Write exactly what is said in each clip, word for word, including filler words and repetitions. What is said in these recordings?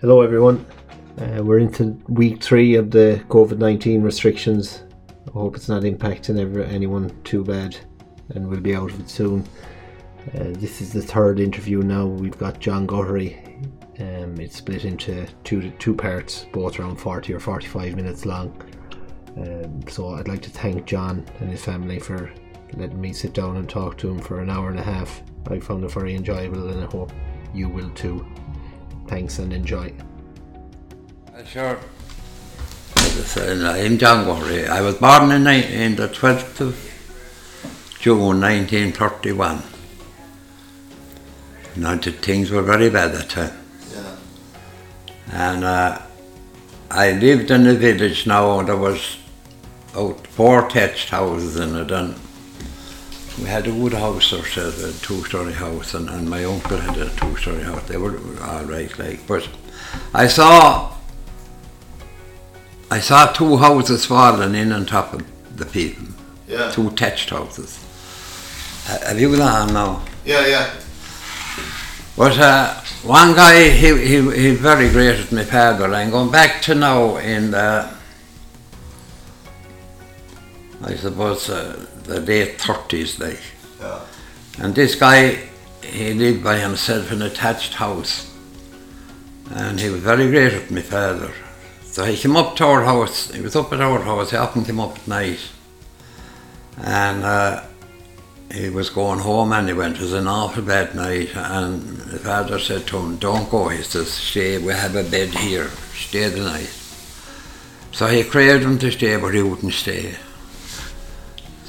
Hello everyone, uh, we're into week three of the COVID nineteen restrictions. I hope it's not impacting ever, anyone too bad, and we'll be out of it soon. Uh, this is the third interview now. We've got John Gohery. Um, it's split into two two parts, both around forty or forty-five minutes long. Um, so I'd like to thank John and his family for letting me sit down and talk to him for an hour and a half. I found it very enjoyable and I hope you will too. Thanks and enjoy. Sure. I'm John Gohery. I was born in the twelfth of June nineteen thirty-one. Now things were very bad at that time. Yeah. And uh, I lived in a village now, and there was out four thatched houses in it, and we had a wood house ourselves, a two-storey house, and, and my uncle had a two-storey house. They were all right, like. But I saw, I saw two houses falling in on top of the people. Yeah. Two thatched houses. Have you gone now? Yeah, yeah. But uh, one guy, he he he's very great at my father. I'm going back to now in the, I suppose, uh, the late thirties, like. Yeah. And this guy, he lived by himself in a thatched house, and he was very great at my father. So he came up to our house. He was up at our house. He often came up at night, and uh, he was going home, and he went. It was an awful bad night, and my father said to him, "Don't go." He says, "Stay. We have a bed here. Stay the night." So he craved him to stay, but he wouldn't stay.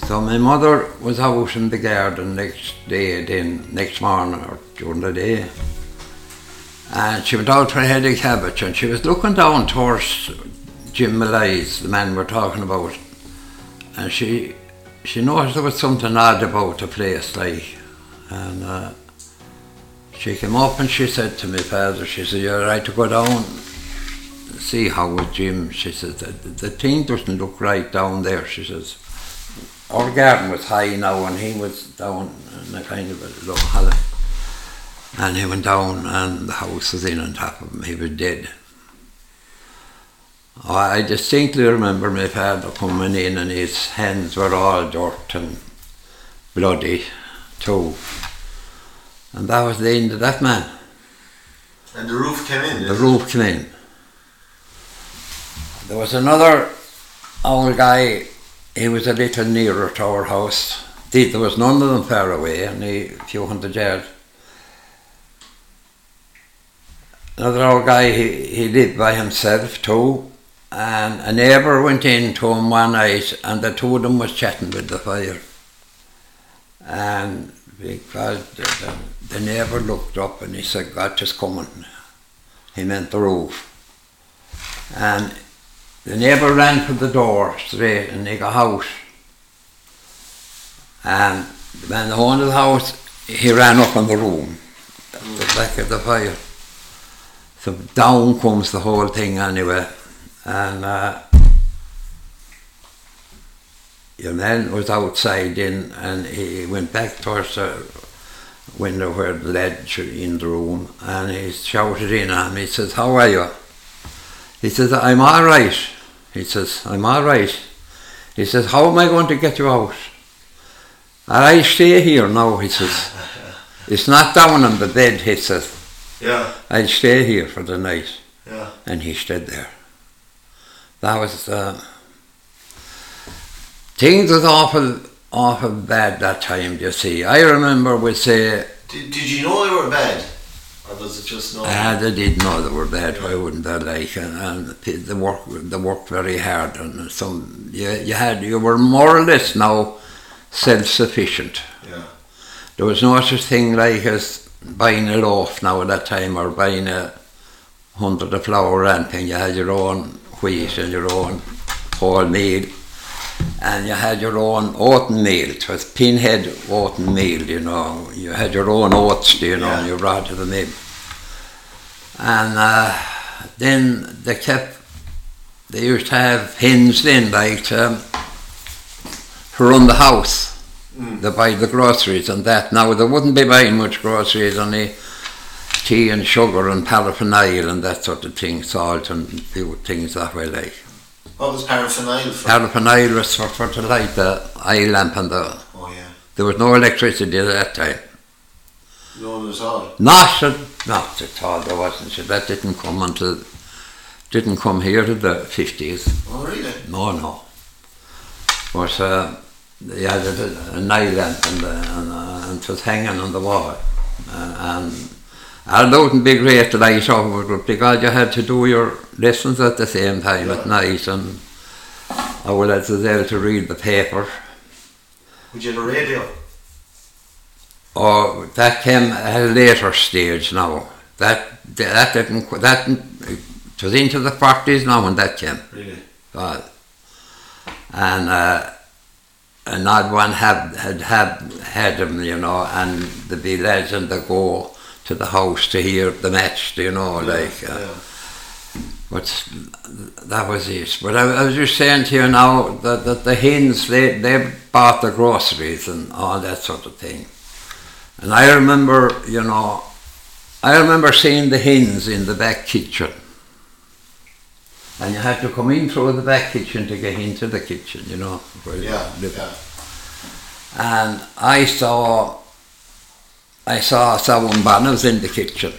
So my mother was out in the garden next day, then next morning or during the day, and she went out for a head of cabbage, and she was looking down towards Jim Malay's, the man we're talking about, and she she noticed there was something odd about the place, like, and uh, she came up and she said to my father, she said, "You're right to go down, see how with Jim." She said, the, the thing doesn't look right down there," she says. Our garden was high now, and he was down in a kind of a low hollow. And he went down, and the house was in on top of him. He was dead. I distinctly remember my father coming in, and his hands were all dirt and bloody too. And that was the end of that man. And the roof came in? The roof came in. There was another old guy. He was a little nearer to our house. There was none of them far away, only a few hundred yards. Another old guy, he, he lived by himself too, and a neighbour went in to him one night, and the two of them was chatting with the fire. And because the, the, the neighbour looked up and he said, "God is coming." He meant the roof. And the neighbour ran for the door straight, and they got out. And the man who owned the house, he ran up on the room, the back of the fire. So down comes the whole thing anyway. And uh, your man was outside in, and he went back towards the window where the ledge in the room, and he shouted in at him. He says, "How are you?" He says, "I'm all right." He says, "I'm all right." He says, "How am I going to get you out?" "I stay here now," he says. "It's not down on the bed," he says. "Yeah. I'll stay here for the night." Yeah. And he stayed there. That was... Uh, things was awful, awful bad that time, you see. I remember we say... Did, did you know they were bad? Or was it just not? Ah, they did know they were bad. Yeah. Why wouldn't they, like? And, and they worked. They worked very hard, and some you, you had you were more or less now self-sufficient. Yeah. There was no such thing like as buying a loaf now at that time, or buying a hundred of flour or anything. You had your own wheat and your own wholemeal, and you had your own oatmeal. It was pinhead oatmeal, you know. You had your own oats, you know, yeah. And you brought to the mill. And uh, then they kept, they used to have hens then, like, to, to run the house. Mm. They buy the groceries and that. Now, they wouldn't be buying much groceries, only tea and sugar and paraphernalia and that sort of thing, salt and things that way like. What was paraphernalia for? Paraphernalia was for, for to light the eye lamp and the... Oh yeah. There was no electricity at that time. None at all? Not at, not at all there wasn't. So that didn't come until... Didn't come here to the fifties. Oh really? No, no. But uh, they had a, a night lamp and, uh, and, uh, and it was hanging on the wall. Uh, and I wouldn't be great to light over it because you had to do your lessons at the same time yeah. at night, and I would have to there to read the paper. Would you have a radio? Oh, that came at a later stage now. That that didn't that. It was into the forties now when that came. Really? Uh, and uh, an odd one had had had had them, you know, and the be lads and they go to the house to hear the match, you know, yeah, like. Uh, yeah. But that was it. But I, I was just saying to you now that, that the hens they they bought the groceries and all that sort of thing, and I remember, you know, I remember seeing the hens in the back kitchen. And you had to come in through the back kitchen to get into the kitchen, you know. Yeah, yeah. And I saw, I saw someone banners in the kitchen.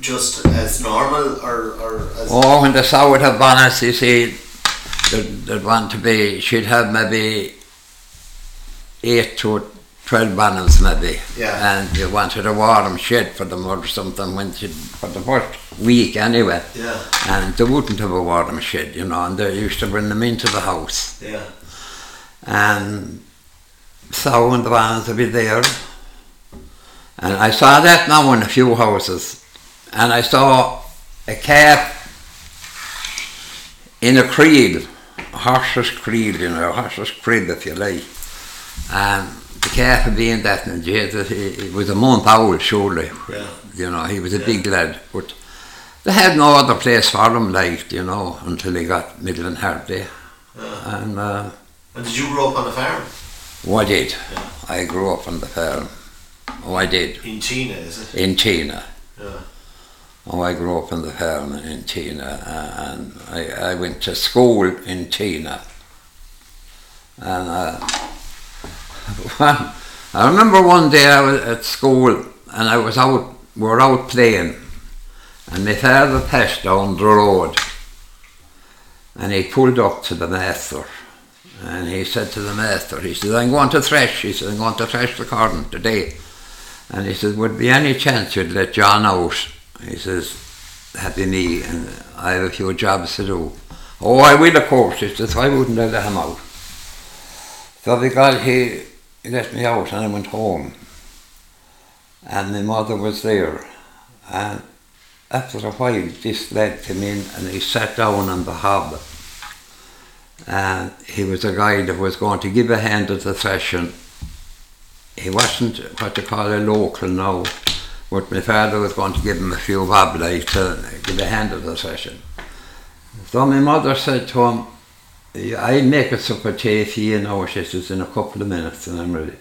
Just as normal, or, or as... Oh, when the sow would have banners, you see, there'd, there'd want to be, she'd have maybe eight to twelve banners maybe. Yeah. And you wanted a warm shed for them or something when she'd, for the first week anyway. Yeah. And they wouldn't have a warm shed, you know, and they used to bring them into the house. Yeah. And so and the banners would be there. And I saw that now in a few houses. And I saw a calf in a creel, a horse's creel, you know, a horse's crib if you like. And the calf had been that, and it was a month old surely, yeah. You know, he was a yeah. big lad, but they had no other place for him, like, you know, until he got middle and hard day. Yeah. And, uh, and did you grow up on the farm? Oh, I did. Yeah. I grew up on the farm. Oh, I did. In Tina, is it? In Tina. Yeah. Oh, I grew up on the farm in Tina, uh, and I, I went to school in Tina. And... Uh, Well, I remember one day I was at school and I was out, we were out playing, and my father passed down the road, and he pulled up to the master, and he said to the master, he said, I'm going to thresh, he said, I'm going to thresh the corn today, and he said, would there be any chance you'd let John out? He says, happy me, and I have a few jobs to do. Oh, I will of course, he says, I wouldn't let him out. So because he... He let me out and I went home, and my mother was there, and after a while this lad came in and he sat down on the hob, and he was a guy that was going to give a hand at the threshing. He wasn't what you call a local now, but my father was going to give him a few bob like to give a hand at the threshing. So my mother said to him, I'll make a supper of tea for you now, she says, in a couple of minutes and I'm ready.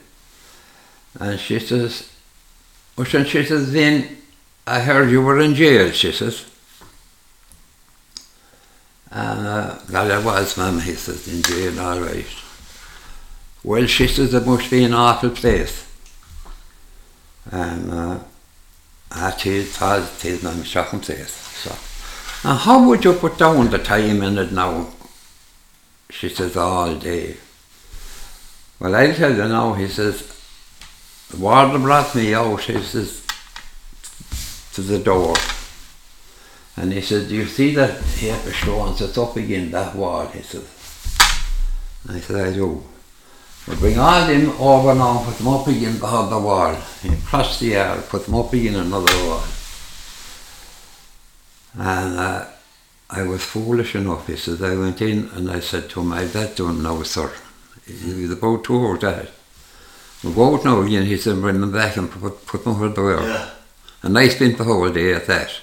And she says, well, she says, then I heard you were in jail, she says. And, uh, well, I was, ma'am, he says, in jail, all right. Well, she says, it must be an awful place. And, uh, I thought it is, ma'am, a shocking place. So, now how would you put down the time in it now? She says, all day. Well, I tell you now, he says, the warder brought me out, he says, to the door. And he says, do you see that here for Sean? It's up again, that wall, he says. And I said, I do. Well, bring all them over now, put them up again behind the wall. He crossed the yard, put them up again another wall. And uh, I was foolish enough, he says. I went in and I said to him, I've that done now, sir. He was about two hours ahead. We go out now again, he said, bring them back and put, put them where they were. Yeah. And I spent the whole day at that.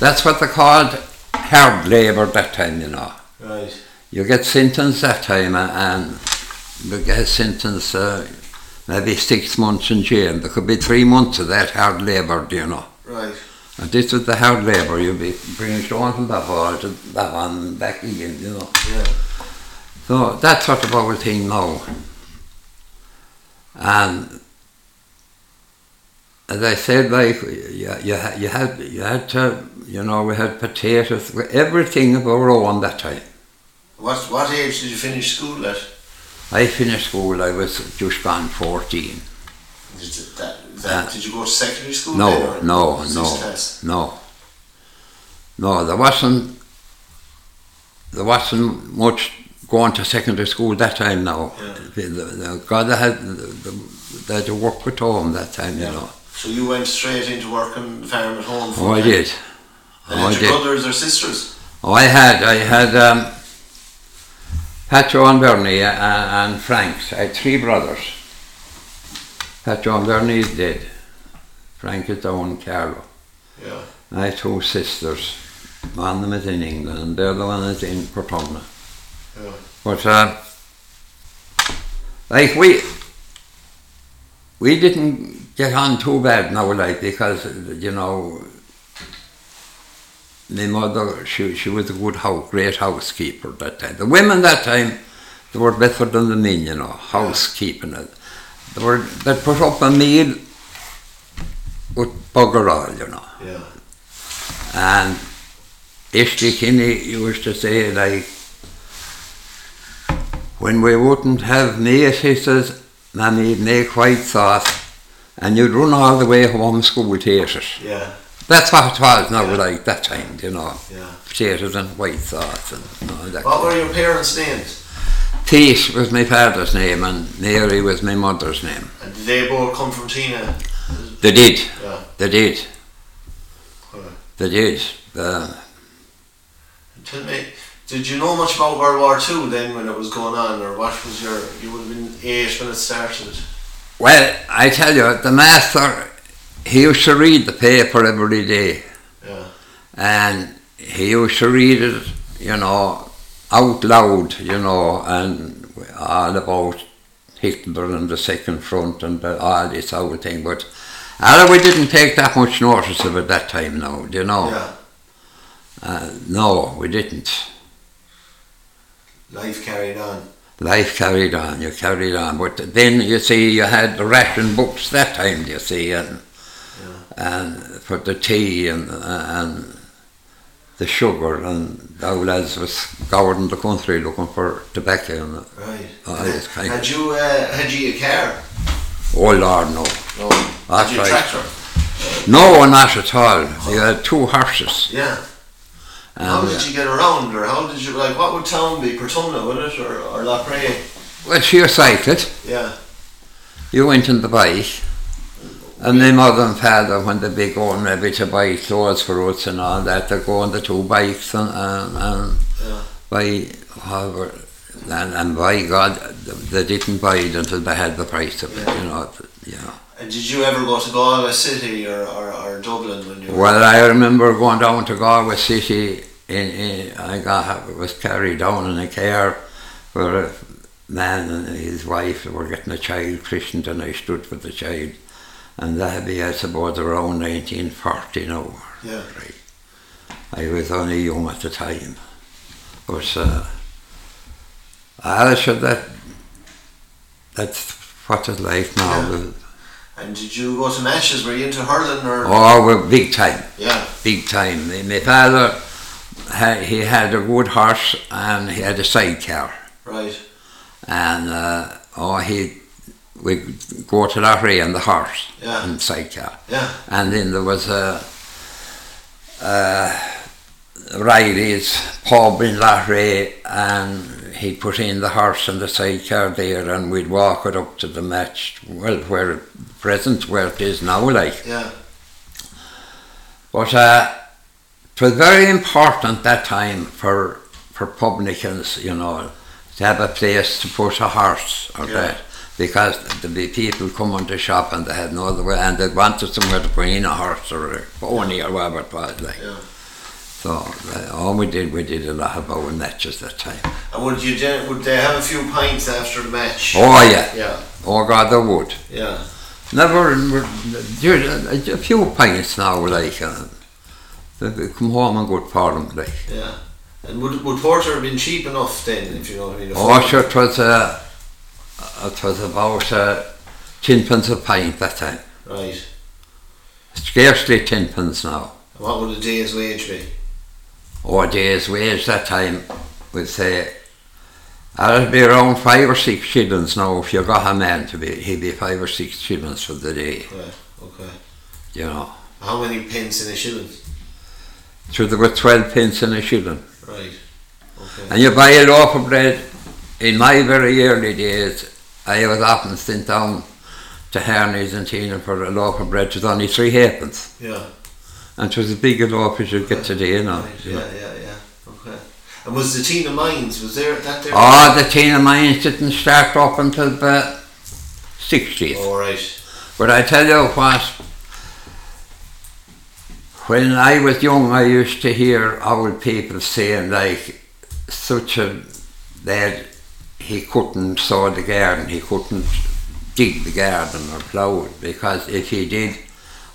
That's what they called hard labour that time, you know. Right. You get sentenced that time, and you get sentenced uh, maybe six months in jail. There could be three months of that hard labour, do you know. And this is the hard labour, you'll be bringing stone from that wall to that one and back again, you know. Yeah. So that's sort of our thing now. And as I said, like, you, you, you, had, you had to, you know, we had potatoes, everything of our own that time. What, what age did you finish school at? I finished school, I was just gone fourteen. Did that, that, uh, did you go to secondary school? No, then, no, no, no, no. There wasn't. There wasn't much going to secondary school that time. Now, yeah. God, they had they had to work at home that time, yeah. You know. So you went straight into working the farm at home. For oh, I did. And oh, had your I did. Brothers or sisters? Oh, I had. I had um, Patjo and Bernie uh, and Frank. I had three brothers. Patjo and Bernie is dead. Frank is down in Carlo. Yeah. I have two sisters. One of them is in England and the other one is in Portumna. Yeah. But uh, like we we didn't get on too bad now, like, because, you know, my mother, she she was a good house, great housekeeper that time. The women that time, they were better than the men, you know, housekeeping it. They were, they'd put up a meal with bugger all, you know. Yeah. And Ishtikinni used to say, like, when we wouldn't have meat, he says, Mammy, make white sauce, and you'd run all the way home school to eat it. Yeah. That's what it was now, yeah. Like that time, you know. Yeah. Potatoes and white sauce and all that. What were your parents' names? Peace was my father's name and Mary was my mother's name. And did they both come from Tina? They did. Yeah. They did. Right. They did. Uh, Tell me, did you know much about World War Two then when it was going on, or what was your, you would have been eight when it started? Well, I tell you, the master, he used to read the paper every day. Yeah. And he used to read it, you know, out loud, you know, and all about Hitler and the Second Front and the, all this whole thing, but although we didn't take that much notice of it that time now, do you know? Yeah. Uh, no, we didn't. Life carried on. Life carried on, you carried on, but then, you see, you had the ration books that time, you see, and, yeah. And for the tea and, and the sugar, and our lads was going the country looking for tobacco and right. All this kind. Had you uh, had you a car? Oh Lord, no. No. That's had you a right. Tractor? No, not at all. We had two horses. Yeah. And how did you get around, or how did you, like, what would town be? Portumna, would it, or or Loughrea? Well, she cycled. Yeah. You went on the bike. And my mother and father, when they'd be going maybe to buy clothes for us and all that, they'd go on the two bikes and, and, and yeah. Buy however, and, and by God, they didn't buy it until they had the price of it, yeah. You know. You know. And did you ever go to Galway City or, or, or Dublin when you were? Well, I remember going down to Galway City, in, in, I got, was carried down in a car where a man and his wife were getting a child christened, and I stood with the child. And that'd be, I suppose, around nineteen forty now. Yeah. Right. I was only young at the time. But uh, I said that that's what it's like now. Yeah. And did you go to matches? Were you into hurling or? Oh, well, big time. Yeah. Big time. My father, had, he had a good horse and he had a sidecar. Right. And uh, oh, he. We go to Loughrea and the horse, yeah. And sidecar, yeah. And then there was a, a Riley's pub in Loughrea, and he put in the horse and the sidecar there, and we'd walk it up to the match. Well, where it, present where it is now, like. Yeah. But uh, it was very important that time for for publicans, you know, to have a place to put a horse or yeah. That. Because there'd be people coming to shop and they had no other way, and they wanted somewhere to put in a horse or a pony or whatever it was like. Yeah. So uh, all we did, we did a lot of our matches that time. And would you would they have a few pints after the match? Oh yeah. Yeah. Oh God, they would. Yeah. Never, a few pints now, like. Uh, they come home and good for them, like. Yeah. And would would porter have been cheap enough then, if you know what I mean? Oh, sure, it was, uh, it was about uh, ten pence a pint that time. Right. Scarcely ten pence now. And what would a day's wage be? Oh, a day's wage that time, we'd say, I'd be around five or six shillings now. If you got a man to be, he'd be five or six shillings for the day. Right, okay. You know. How many pence in a shilling? So they got twelve pence in a shilling. Right, okay. And you buy a loaf of bread. In my very early days, I was often sent down to Harney's and Tina for a loaf of bread. It was only three halfpence. Yeah. And it was as big a loaf as you get today, you know. Right. Yeah, yeah, yeah, yeah, okay. And was the Tina Mines, was there that there? Oh, the Tina Mines didn't start up until the sixties. Oh, right. But I tell you what, when I was young, I used to hear old people saying, like, such a lad, he couldn't sow the garden, he couldn't dig the garden or plough it, because if he did,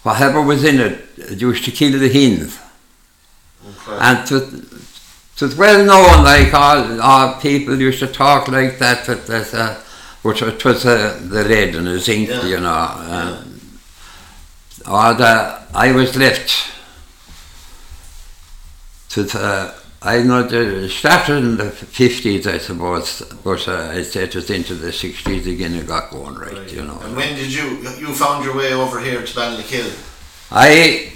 whatever was in it, it used to kill the hens. Okay. And to, it was well known, like, all, all people used to talk like that, but there's a, which it was a, the lead and the zinc, yeah. You know. Um, all the, I was left to, the, I know, it started in the fifties, I suppose, but uh, I said it was into the sixties again, it got going right, right, you know. And when did you, you found your way over here to Ballykill? I...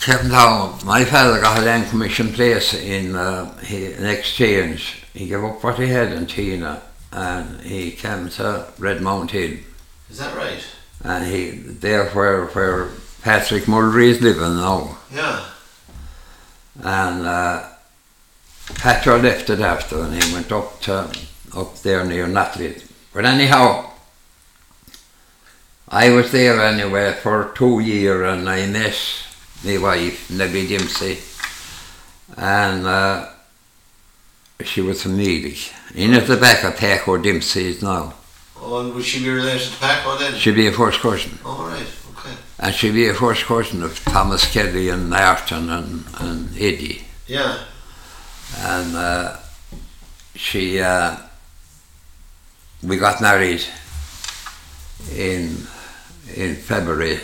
came down. My father got a land commission place in uh, he, an exchange. He gave up what he had in Tina and he came to Red Mountain. Is that right? And he there where where Patrick Muldry is living now. Yeah. And uh, Patjo left it after and he went up to up there near Nutley. But anyhow, I was there anyway for two years and I met my wife, Libby Dempsey, and uh, she was from Meelick. In at the back of Paco Dempsey is now. Oh, and would she be related to Paco then? She'd be a first cousin. Oh, right, okay. And she'd be a first cousin of Thomas Kelly and Martin and, and Neddy. Yeah. And uh, she, uh, we got married in in February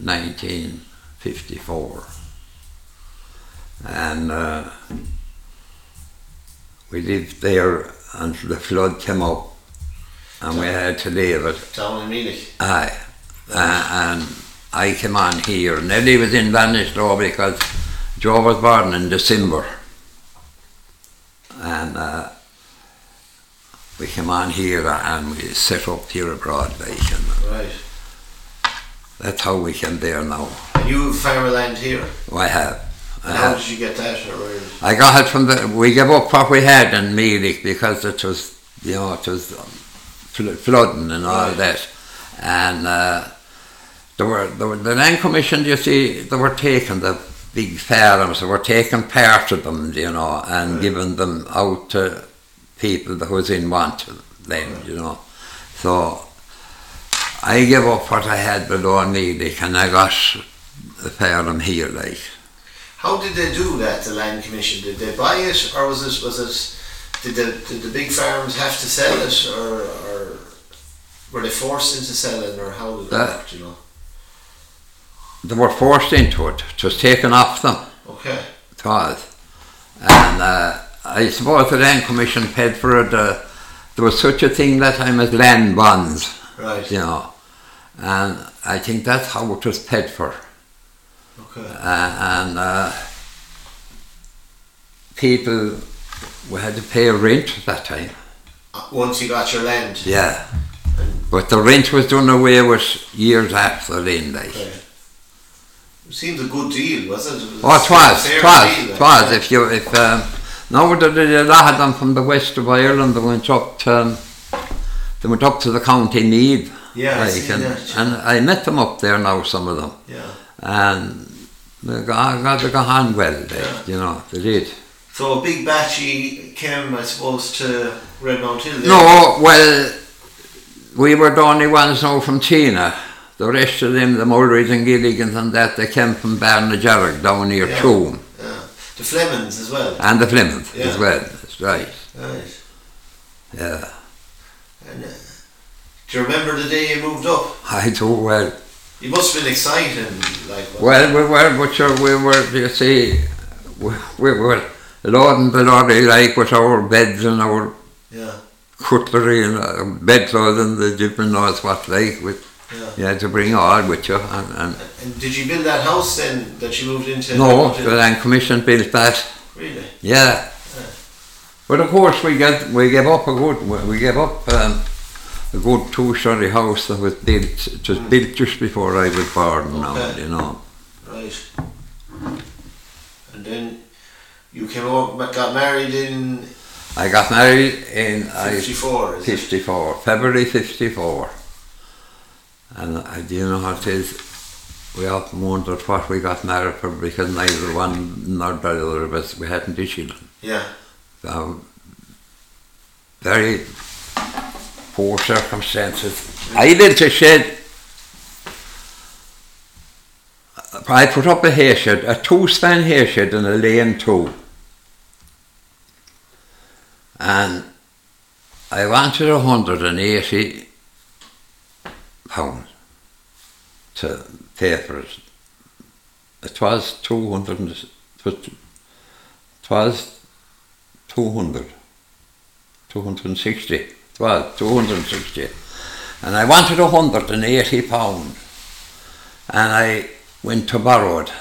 nineteen. fifty-four, and uh, we lived there until the flood came up and down, we had to leave it. Down in Meelick? Aye, uh, and I came on here. Neddy was in Vanishlaw because Joe was born in December, and uh, we came on here and we set up here abroad, like, and right. That's how we came there now. You have farmland here? Oh, I have. I and how have. Did you get that? Or where? I got it from the, we gave up what we had in Meelick because it was, you know, it was flooding and all right. That. And uh, there were, there were, the land commission, you see, they were taking the big farms, they were taking part of them, you know, and right. Giving them out to people that was in want of them, right. You know. So I gave up what I had below Meelick and I got the farm here, like. How did they do that, the land commission? Did they buy it or was it, was it did, the, did the big farms have to sell it or, or were they forced into selling or how did that, it work, do you know? They were forced into it. It was taken off them. Okay. It was. And uh, I suppose the land commission paid for it. Uh, there was such a thing that time as land bonds. Right. You know, and I think that's how it was paid for. Okay. Uh, and uh, people, we had to pay rent at that time. Once you got your land? Yeah. And but the rent was done away with years after then, like. Okay. It seemed a good deal, wasn't it? It was oh, it was, it was, deal, it was. If you, if, um, now a lot of them from the west of Ireland, they went up to, um, they went up to the county Meath. Yeah, like, I see and, that. And I met them up there now, some of them. Yeah. And they got, they got on well, they, yeah. You know, they did. So a big batchy came, I suppose, to Red Mountain. No, well, we were the only ones now from Tina. The rest of them, the Muldrys and Gilligans and that, they came from Barnajarrock down near yeah. Tuam. Yeah. The Flemings as well. And the Flemings yeah. as well, that's right. Right. Yeah. And, uh, do you remember the day you moved up? I do, well. You must have been excited. Like, well, we were, but sure, we were, you see, we, we were loading the lorry like with our beds and our yeah. cutlery and uh, bedclothes and the different knows what like with. Yeah. You had to bring all with you. And, and, and did you build that house then that you moved into? No, the Land Commission built that. Really? Yeah. yeah. But of course we got we gave up a good we gave up um, a good two-storey house that was built just mm. built just before I was born. Okay. Now, you know. Right. And then you came up, got married in. I got married in fifty-four. fifty-four, February fifty-four. And I do you know what it is, we often wondered what we got married for because neither one nor the other of us, we hadn't issued them. Yeah. So, very poor circumstances. Yeah. I built a shed, I put up a hay shed, a two-span hay shed in a lane two. And I wanted one hundred eighty pounds to pay for it. It was two hundred it was two hundred. Two hundred and sixty. It was two hundred and sixty. And I wanted a hundred and eighty pounds. And I went to borrow it.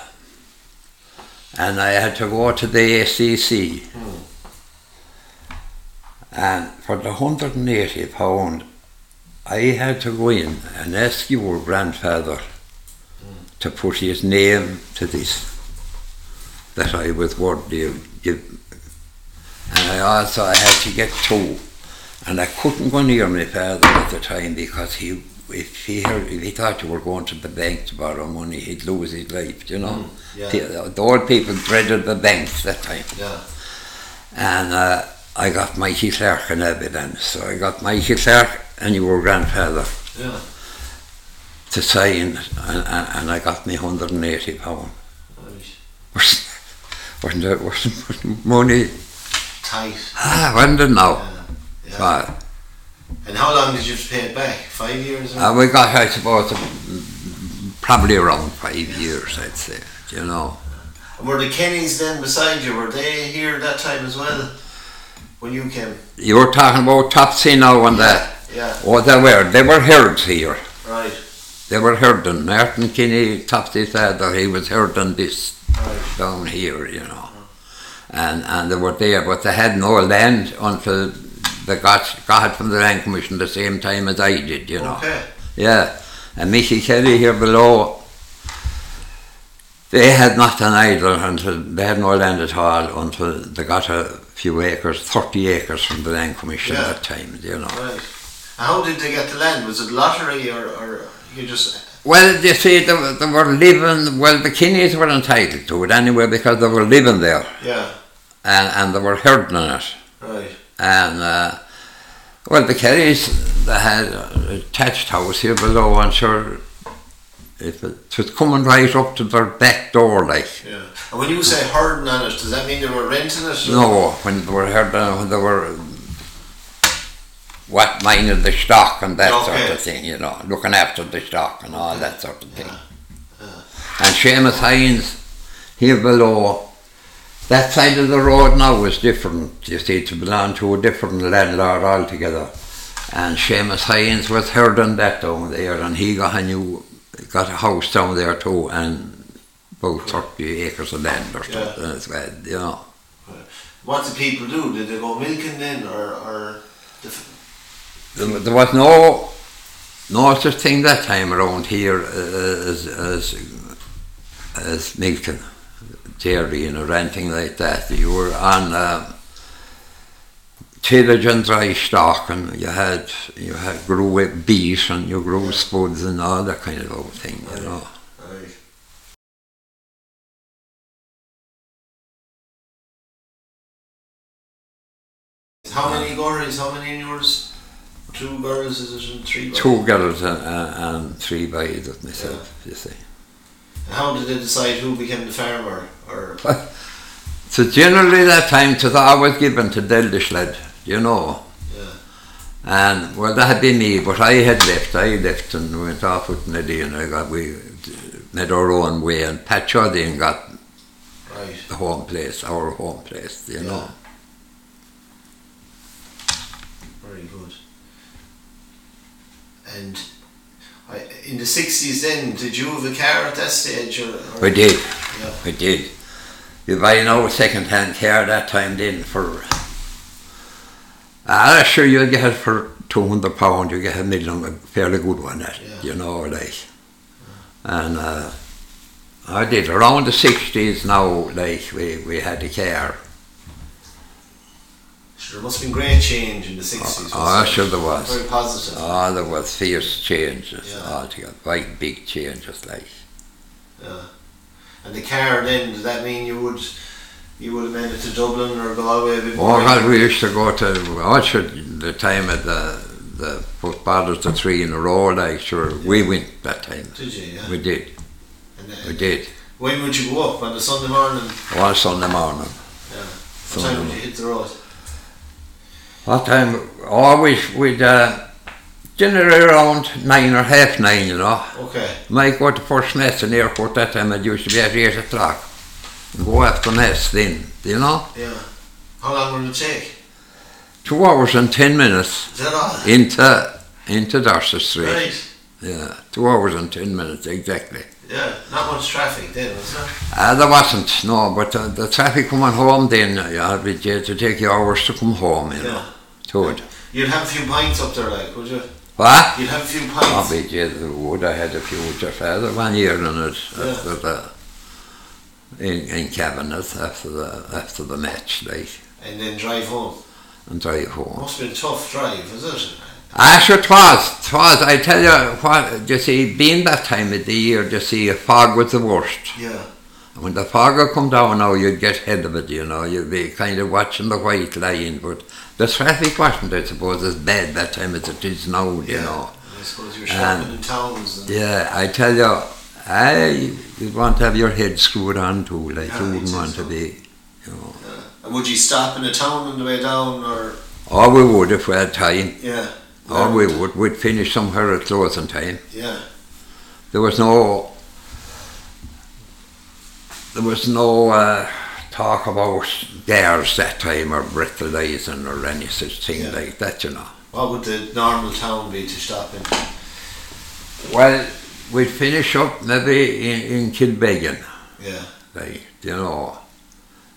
And I had to go to the A C C. Mm. And for the hundred and eighty pounds I had to go in and ask your grandfather mm. to put his name to this, that I was worthy of giving. And I also I had to get two, and I couldn't go near my father at the time because he, if he heard, if he thought you were going to the bank to borrow money, he'd lose his life. You know, mm, yeah. the, the old people dreaded the banks that time. Yeah. And uh, I got Mikey Clark in evidence, so I got Mikey Clark. And your grandfather yeah. to sign, and, and, and I got me one hundred eighty pounds. Nice. Wasn't, wasn't, wasn't, wasn't money tight? Ah, wasn't it now? Yeah. Yeah. But, and how long did you pay it back? Five years? Or? Uh, we got, I suppose, probably around five yeah. years, I'd say, you know. And were the Kennys then beside you, were they here that time as well, when you came? You were talking about Topsy now and yeah. that. Yeah. Oh, they were. They were herds here. Right. They were herding. Martin Kinney, Topsy said that he was herding this right. down here, you know. And and they were there, but they had no land until they got, got from the Land Commission the same time as I did, you know. Okay. Yeah. And Mickey Kelly here below, they had nothing either until, they had no land at all until they got a few acres, thirty acres from the Land Commission yeah. that time, you know. Right. How did they get the land? Was it lottery or, or you just... Well, you see, they were, they were living... Well, the Kinneys were entitled to it anyway because they were living there. Yeah. And, and they were herding on it. Right. And, uh, well, the Kellys, they had a thatched house here below, I'm sure it, it was coming right up to their back door, like. Yeah. And when you say herding on it, does that mean they were renting it? Or? No, when they were herding on it, when they were... what minded the stock and that okay. sort of thing, you know, looking after the stock and all that sort of thing. Yeah. Yeah. And Seamus Hines, here below, that side of the road now was different, you see, to belong to a different landlord altogether. And Seamus Hines was herding that down there, and he got a new, got a house down there too, and about thirty acres of land or something yeah. as well, you know. What did people do? Did they go milking then, or... or there was no, no such thing that time around here as as, as milking, dairying or anything like that. You were on uh, tillage and dry stock, and you had you had grew beet and you grew spuds and all that kind of old thing, you know. Aye. Aye. How many Goherys? How many in yours? two girls, is it, and three boys? Two girls and, and three boys with myself, yeah. You see. And how did they decide who became the farmer? Or so generally that time, because I was given to Deldish lad, you know. Yeah. And, well, that had been me, but I had left, I left and went off with Neddy, and I got, we made our own way, and Patjo then got right. the home place, our home place, you yeah. know. Very good. And I, in the sixties then, did you have a car at that stage? Or, or I did, yeah. I did. You buy an old second-hand car that time then for... Ah, sure, you get it for two hundred pounds, you get a million, a fairly good one, that, yeah. you know, like. Yeah. And uh, I did, around the sixties now, like, we, we had a car. Sure, there must have been great change in the sixties. Oh, oh sure there was. Very positive. Oh, there was fierce changes, yeah. altogether, like big changes, like. Yeah. And the car then, does that mean you would... You would have made it to Dublin or Galway a bit more? Oh, well, we used to go to Orchard the time at the the footballers, the three in a row, like, sure. Yeah. We went that time. Did you, yeah? We did. And then, we did. When would you go up? On a Sunday morning? Oh, on a Sunday morning. Yeah. What time would you hit the road? What time? Oh, we'd, we'd uh, generally around nine or half nine, you know. Okay. Might go to first mess in Eyrecourt that time. It used to be at eight o'clock. Go after mess then, you know? Yeah. How long will it take? Two hours and ten minutes. Is that all? Into, into Dorset Street. Right. Yeah, two hours and ten minutes, exactly. Yeah, not much traffic then, was there? Uh, there wasn't, no, but uh, the traffic coming home then, uh, it would take you hours to come home, you yeah. know? To it. You'd have a few pints up there, like, would you? What? You'd have a few pints? Oh, but yeah, I would. I had a few with your father one year in it. Yeah. After the, In, in cabinet after the after the match, like. And then drive home. And drive home. Must have been a tough drive, is it? Ah, sure, it was. It was. I tell you what, you see, being that time of the year, you see, a fog was the worst. Yeah. When the fog would come down now, you'd get ahead of it, you know. You'd be kind of watching the white line, but the traffic wasn't, I suppose, as bad that time as it is now, you yeah. know. I suppose you're shopping and, in towns. And yeah, I tell you, I you'd want to have your head screwed on too, like yeah, you wouldn't want so. to be, you know. Yeah. And would you stop in a town on the way down, or? Oh, we would if we had time. Yeah. Oh, we would. We'd finish somewhere at closing time. Yeah. There was no. There was no uh, talk about girls that time, or brutalising or any such thing yeah. like that, you know. What would the normal town be to stop in? Well. We'd finish up maybe in, in Kilbeggan. Yeah. Like, you know.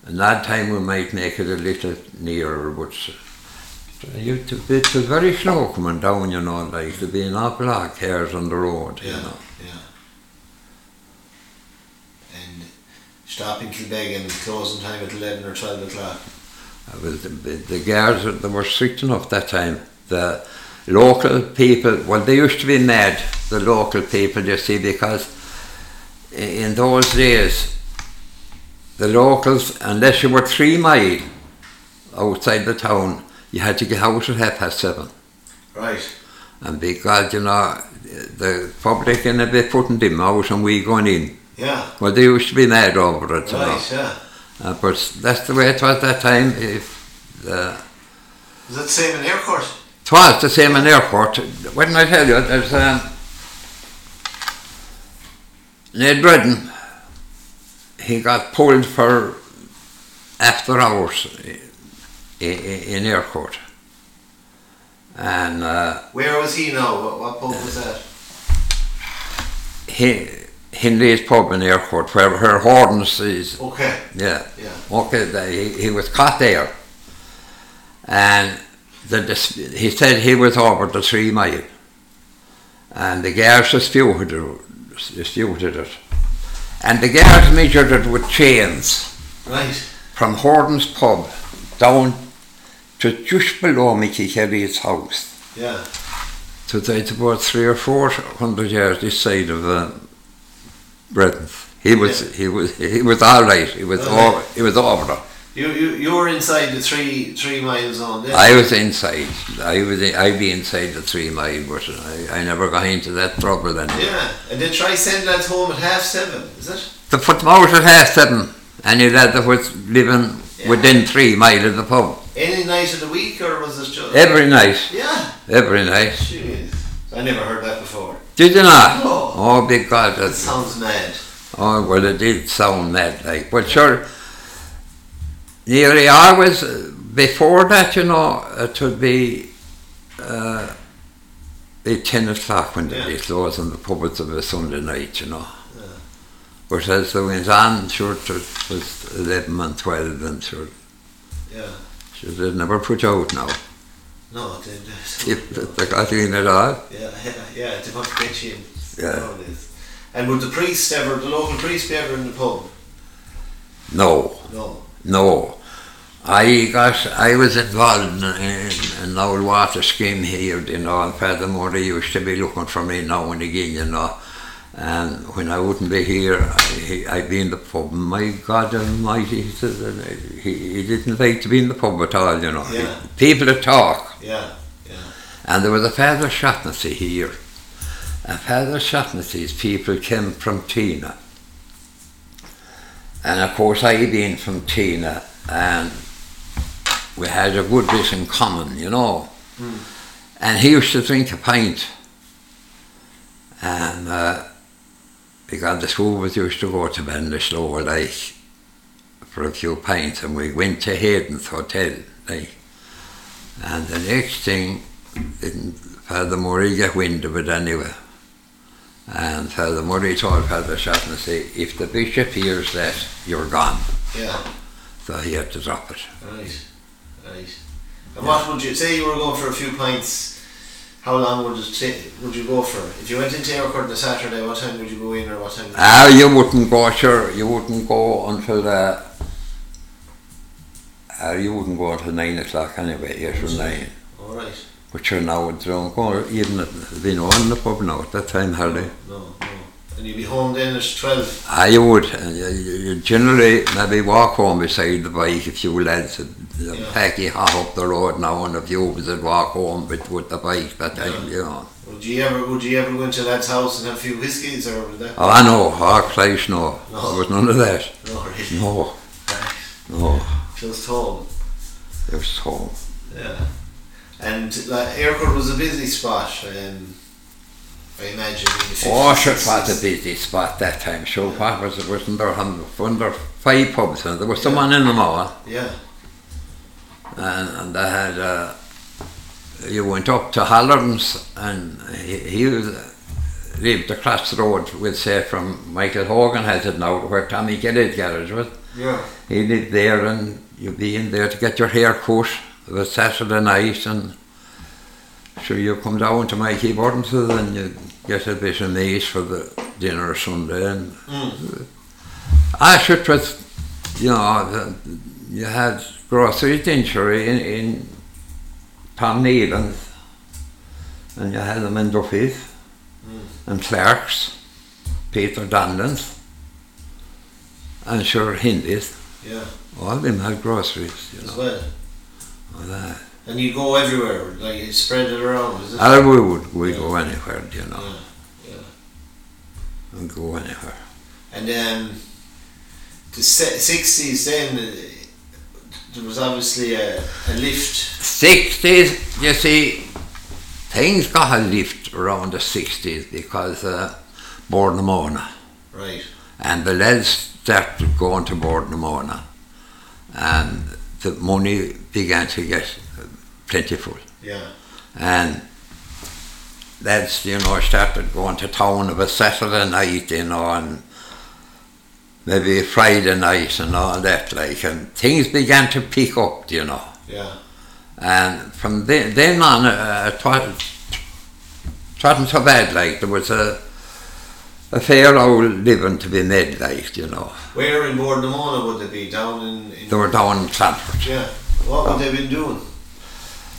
And that time we might make it a little nearer, but it was very slow coming down, you know, like there'd be an awful lot of cars on the road, yeah, you know. Yeah. And stop in Kilbeggan, closing time at eleven or twelve o'clock. Well, the, the cars, they were strict enough that time. The local people, well, they used to be mad, the local people, you see, because in those days, the locals, unless you were three mile outside the town, you had to get out at half past seven. Right. And because, you know, the public and they putting them out and we going in. Yeah. Well, they used to be mad over it. Right, you know. Yeah. Uh, but that's the way it was that time. If the was that the same in Eyrecourt? It was the same in Eyrecourt. Why didn't I tell you, there's um, Ned Brendan, he got pulled for after hours in, in Eyrecourt. And uh, where was he now? What, what pub was that? He, Hindley's pub in Eyrecourt, where, where Hordon's is. Okay. Yeah. Yeah. Okay, he, he was caught there. And The dis he said he was over the three mile, and the guards disputed it, disputed it, and the guards measured it with chains. Right. From Hordon's pub down to just below Mikey Kelly's house. Yeah. So it's about three or four hundred yards this side of uh, Britain. He was yeah. he was he was all right. He was all right. He was over. You you you were inside the three three mile zone then. I was inside. I was in, I'd be inside the three mile, but I, I never got into that trouble then. Yeah, and they try send lads home at half seven, is it? They put them out at half seven, and you lad that was living yeah. within three mile of the pub. Any night of the week, or was it just every night? Yeah, every night. Jeez, I never heard that before. Did you not? No. Oh, big God, that sounds mad. Oh well, it did sound mad, like, but sure. Nearly always, before that, you know, it would be uh, at ten o'clock when yeah. they closed in the pubs of a Sunday night, you know. Yeah. But as they went on, sure, it was eleven and twelve and sure. Yeah. Sure, they never put out now. No, they didn't. They got in at all. Yeah, yeah, yeah, they must get you in. Yeah. And would the priest ever, the local priest be ever in the pub? No. No. No. I got, I was involved in, in, in an old water scheme here, you know, and Father Murray used to be looking for me now and again, you know. And when I wouldn't be here, I, I'd be in the pub. My God Almighty, he, said, he, he didn't like to be in the pub at all, you know. Yeah. People to talk. Yeah, yeah. And there was a Father Shaughnessy here. And Father Shaughnessy's people came from Tina. And of course I been from Tina, and we had a good bit in common, you know. Mm. And he used to drink a pint. And uh, because the school was used to go to Bandesloe, like, for a few pints, and we went to Hayden's Hotel, like. And the next thing, didn't Father Murray get wind of it anyway. And Father Murray told Father Shaughnessy, if the bishop hears that, you're gone. Yeah. So he had to drop it. Right, right. And yeah. what would you, say you were going for a few pints, how long would it take, would you go for? If you went into Eyrecourt on a Saturday, what time would you go in, or what time? Ah, you, you wouldn't go, sure, you wouldn't go until the, uh, you wouldn't go until nine o'clock anyway, yes, from nine. All right. But sure now it's wrong, or even at the, you know, in the pub now at that time hardly. No, no. And you'd be home then at twelve? I would. And you, you generally maybe walk home beside the bike if you lads yeah. packy hop up the road now, and a few of us would walk home with, with the bike that yeah. time, you know. Would you ever would you ever go into lad's house and have a few whiskies or was that? Oh I know, our place no. No. There was none of that. No really. No. Right. No. Just home. Just home. Yeah. And like, Eyrecourt was a busy spot, um, I imagine. Oh, sure, it was a busy spot that time. Sure, yeah. what was it? Wasn't there under five pubs, and there was someone yeah. in them all. Yeah. And, and they had, uh, you went up to Hordon's, and he, he was, lived across the road, we'd say, from Michael Hogan has it now, where Tommy Kelly's garage was. Yeah. He lived there, and you'd be in there to get your hair cut. It was Saturday night, and sure you come down to Mikey Burnson's and you get a bit of meat for the dinner Sunday. And mm. I should put, you know, you had groceries in in, in Tom Nealon's, and you had them in Duffy's mm. and Clark's, Peter Donlan's, and sure Hindy's. Yeah. All of them had groceries, you know. As well. That. And you go everywhere, like you spread it around, is it? I would, we yeah. go anywhere, you know. Yeah, yeah. We'd go anywhere. And then, um, the sixties then, there was obviously a, a lift. sixties, you see, things got a lift around the sixties because uh, Bornamona. Right. And the lads started going to Bornamona. And the money began to get plentiful. Yeah. And that's, you know, started going to town of a Saturday night, you know, and maybe a Friday night and all that, like, and things began to pick up, you know. Yeah. And from then, then on, uh, it wasn't, it wasn't so bad, like, there was a a fair old living to be made, like, you know. Where in Bordenamona would they be? Down in, in... They were down in Clanford. Yeah. What would um, they been doing?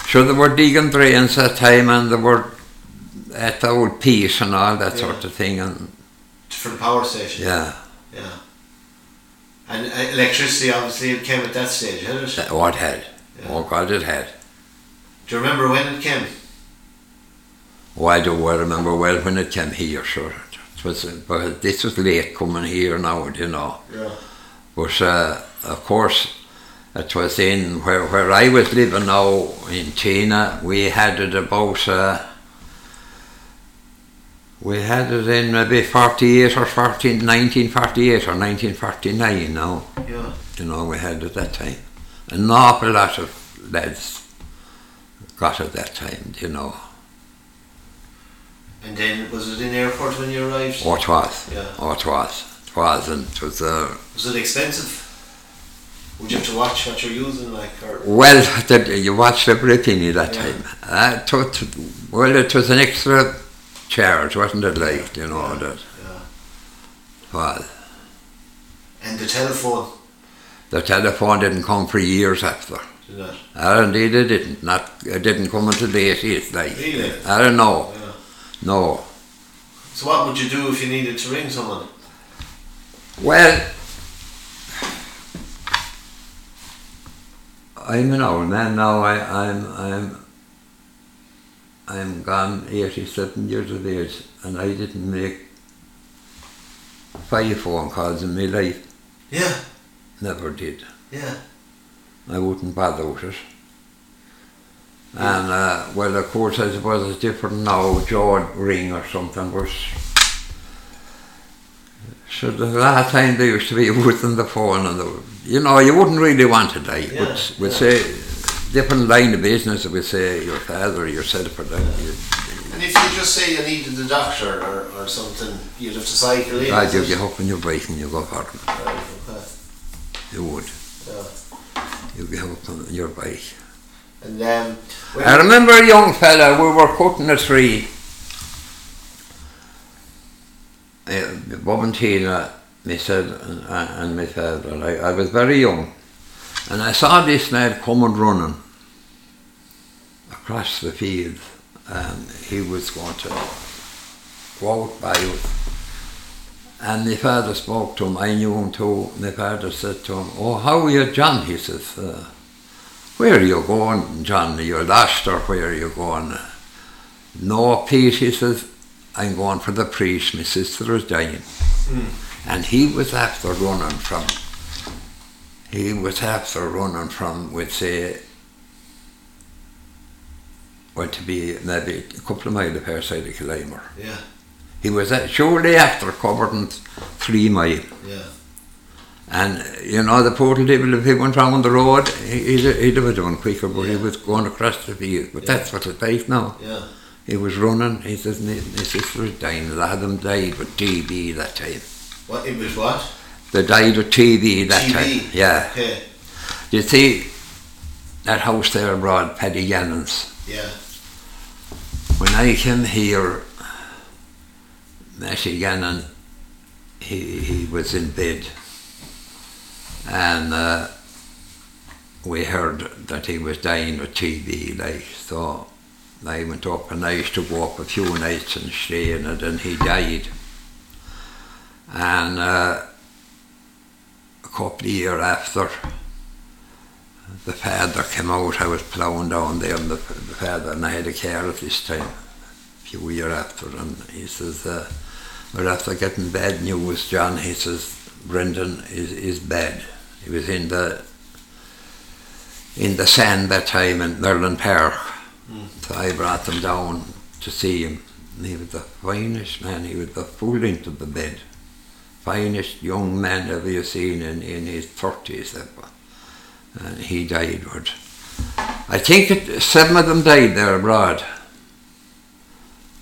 Sure, they were digging drains that time, and they were at the old Peace and all that yeah. sort of thing. And for the power station? Yeah. Yeah. And electricity obviously came at that stage, hadn't it? Oh, it had. Yeah. Oh God, it had. Do you remember when it came? Oh, I do well remember well when it came here, sure. It was, but this was late coming here now, you know. Yeah. But uh, of course, it was in where, where I was living now in Tina. We had it about uh, we had it in maybe forty-eight or forty nineteen forty-eight or nineteen forty-nine now. Yeah. You know, we had it at that time. An awful lot of lads got it that time, you know. And then was it in Eyrecourt when you arrived? Oh, it was. Yeah. Oh, it was. It was, and it was. Uh, was it expensive? Would you have to watch what you're using, like? Or? Well, the, you watched everything at that yeah. time. Uh, it was, well, it was an extra charge, wasn't it? Like, you know yeah. that. Yeah. Well. And the telephone. The telephone didn't come for years after. Did it? Uh, indeed, it didn't. Not. It didn't come until the eighties, like. Really? I don't know. Yeah. No. So what would you do if you needed to ring someone? Well. I'm an old man now. I, I'm I'm I'm gone eighty-seven years of age, and I didn't make five phone calls in my life. Yeah. Never did. Yeah. I wouldn't bother with it. Yeah. And uh, well, of course, I suppose it's different now. Joe would ring or something, but so the last time there used to be within the phone and the. You know, you wouldn't really want to die. Yeah, we'd we'd yeah. say, different line of business, we say your father, yourself, or that. Yeah. And if you just say you needed the doctor or, or something, you'd have to cycle in. I'd give you up on your bike and you go for it. Right, okay. You would. Yeah. You'd give up on your bike. And um, I remember a young fella, we were cutting a tree. Uh, Bob and Tina. Myself and, and my father, and I, I was very young, and I saw this lad coming running across the field, and he was going to go out by it. And my father spoke to him, I knew him too. My father said to him, "Oh, how are you, John?" He says, uh, "Where are you going, John? Are you lost or where are you going?" "No, Pete," he says, "I'm going for the priest. My sister is dying." Mm. And he was after running from, he was after running from, we'd say, well, to be maybe a couple of miles the side of Killimore. Yeah. He was at, shortly after covering three mile. Yeah. And, you know, the poor devil, if he went round the road, he'd, he'd have done quicker, but yeah. he was going across the field. But yeah. that's what it's like now. Yeah. He was running, he says, my sister was dying. I had him died with T B that time. What, it was what? They died of T B that T V? Time. Yeah. Okay. You see, that house there abroad, Paddy Gannon's. Yeah. When I came here, Massey Gannon, he, he was in bed. And uh, we heard that he was dying of T B, like, so I went up and I used to go up a few nights and stay in it, and he died. And uh, a couple of years after, the father came out. I was ploughing down there, and the, the father, and I had a care at this time, a few years after, and he says, uh, but after getting bad news, John, he says, Brendan is, is bad. He was in the in the sand that time in Merlin Park. Mm. So I brought him down to see him. And he was the finest man, he was the full length of the bed. Finest young man ever you seen in, in his thirties. And he died. With, I think it, seven of them died there abroad.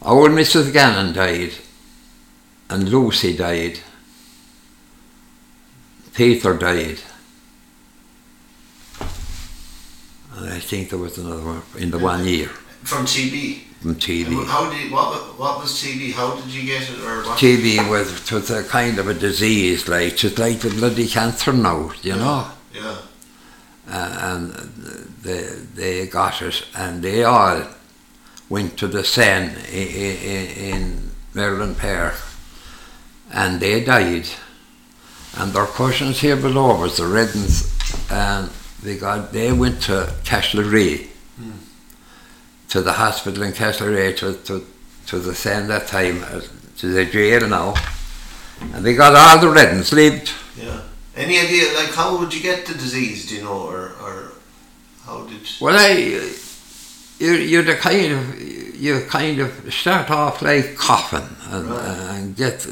Old Missus Gannon died, and Lucy died, Peter died, and I think there was another one in the one year. From T B? From T B. How did what, what was T B? How did you get it, or what? T B was, it was a kind of a disease, like it's like the bloody cancer now, you yeah. know. Yeah. Uh, and they they got it, and they all went to the Seine in, in, in Merlin Park, and they died. and their cousins here below was the Reddens, and they got they went to Cashleree, mm. to the hospital in Cashleree, to, to to the same that time to the jail now, and they got all the Reddens lived. Yeah. Any idea, like, how would you get the disease? Do you know, or or how did? Well, I you you the kind of. You kind of start off like coughing and, right. uh, and get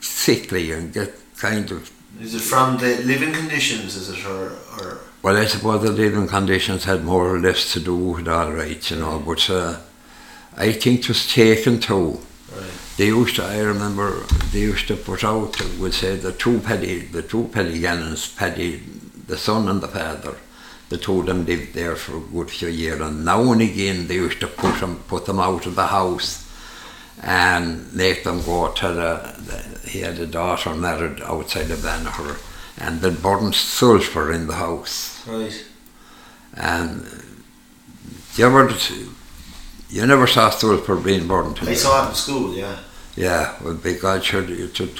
sickly and get kind of... Is it from the living conditions, is it, or...? or? Well, I suppose the living conditions had more or less to do with all right, you know, right. but uh, I think it was taken too. Right. They used to, I remember, they used to put out, would say, the two Paddy, the two Paddy Gannons, Paddy, the son and the father. The two of them lived there for a good few years, and now and again they used to put them, put them out of the house and make them go to the, the he had a daughter married outside of Banagher, and they burned sulphur in the house. Right. And you ever, you never saw sulphur being burned? I saw it in school, yeah. Yeah, well, because to, to,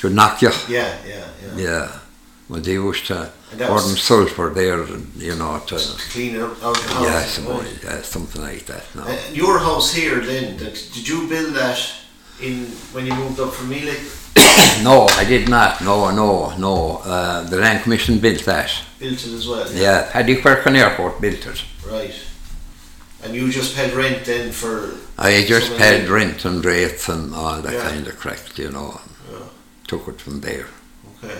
to knock you. Yeah, yeah, yeah. Yeah. Well, they used to burn sulphur there, you know, to clean it up out the house. Yeah, somebody, oh. yeah, something like that. No. Uh, your house here, then, that, did you build that in when you moved up from Meelick? No, I did not. No, no, no. Uh, the Land Commission built that. Built it as well. Yeah, yeah. Eyrecourt built it. Right. And you just paid rent then for? I just paid like rent and rates and all that yeah. kind of crack, you know. Yeah. Took it from there. Okay.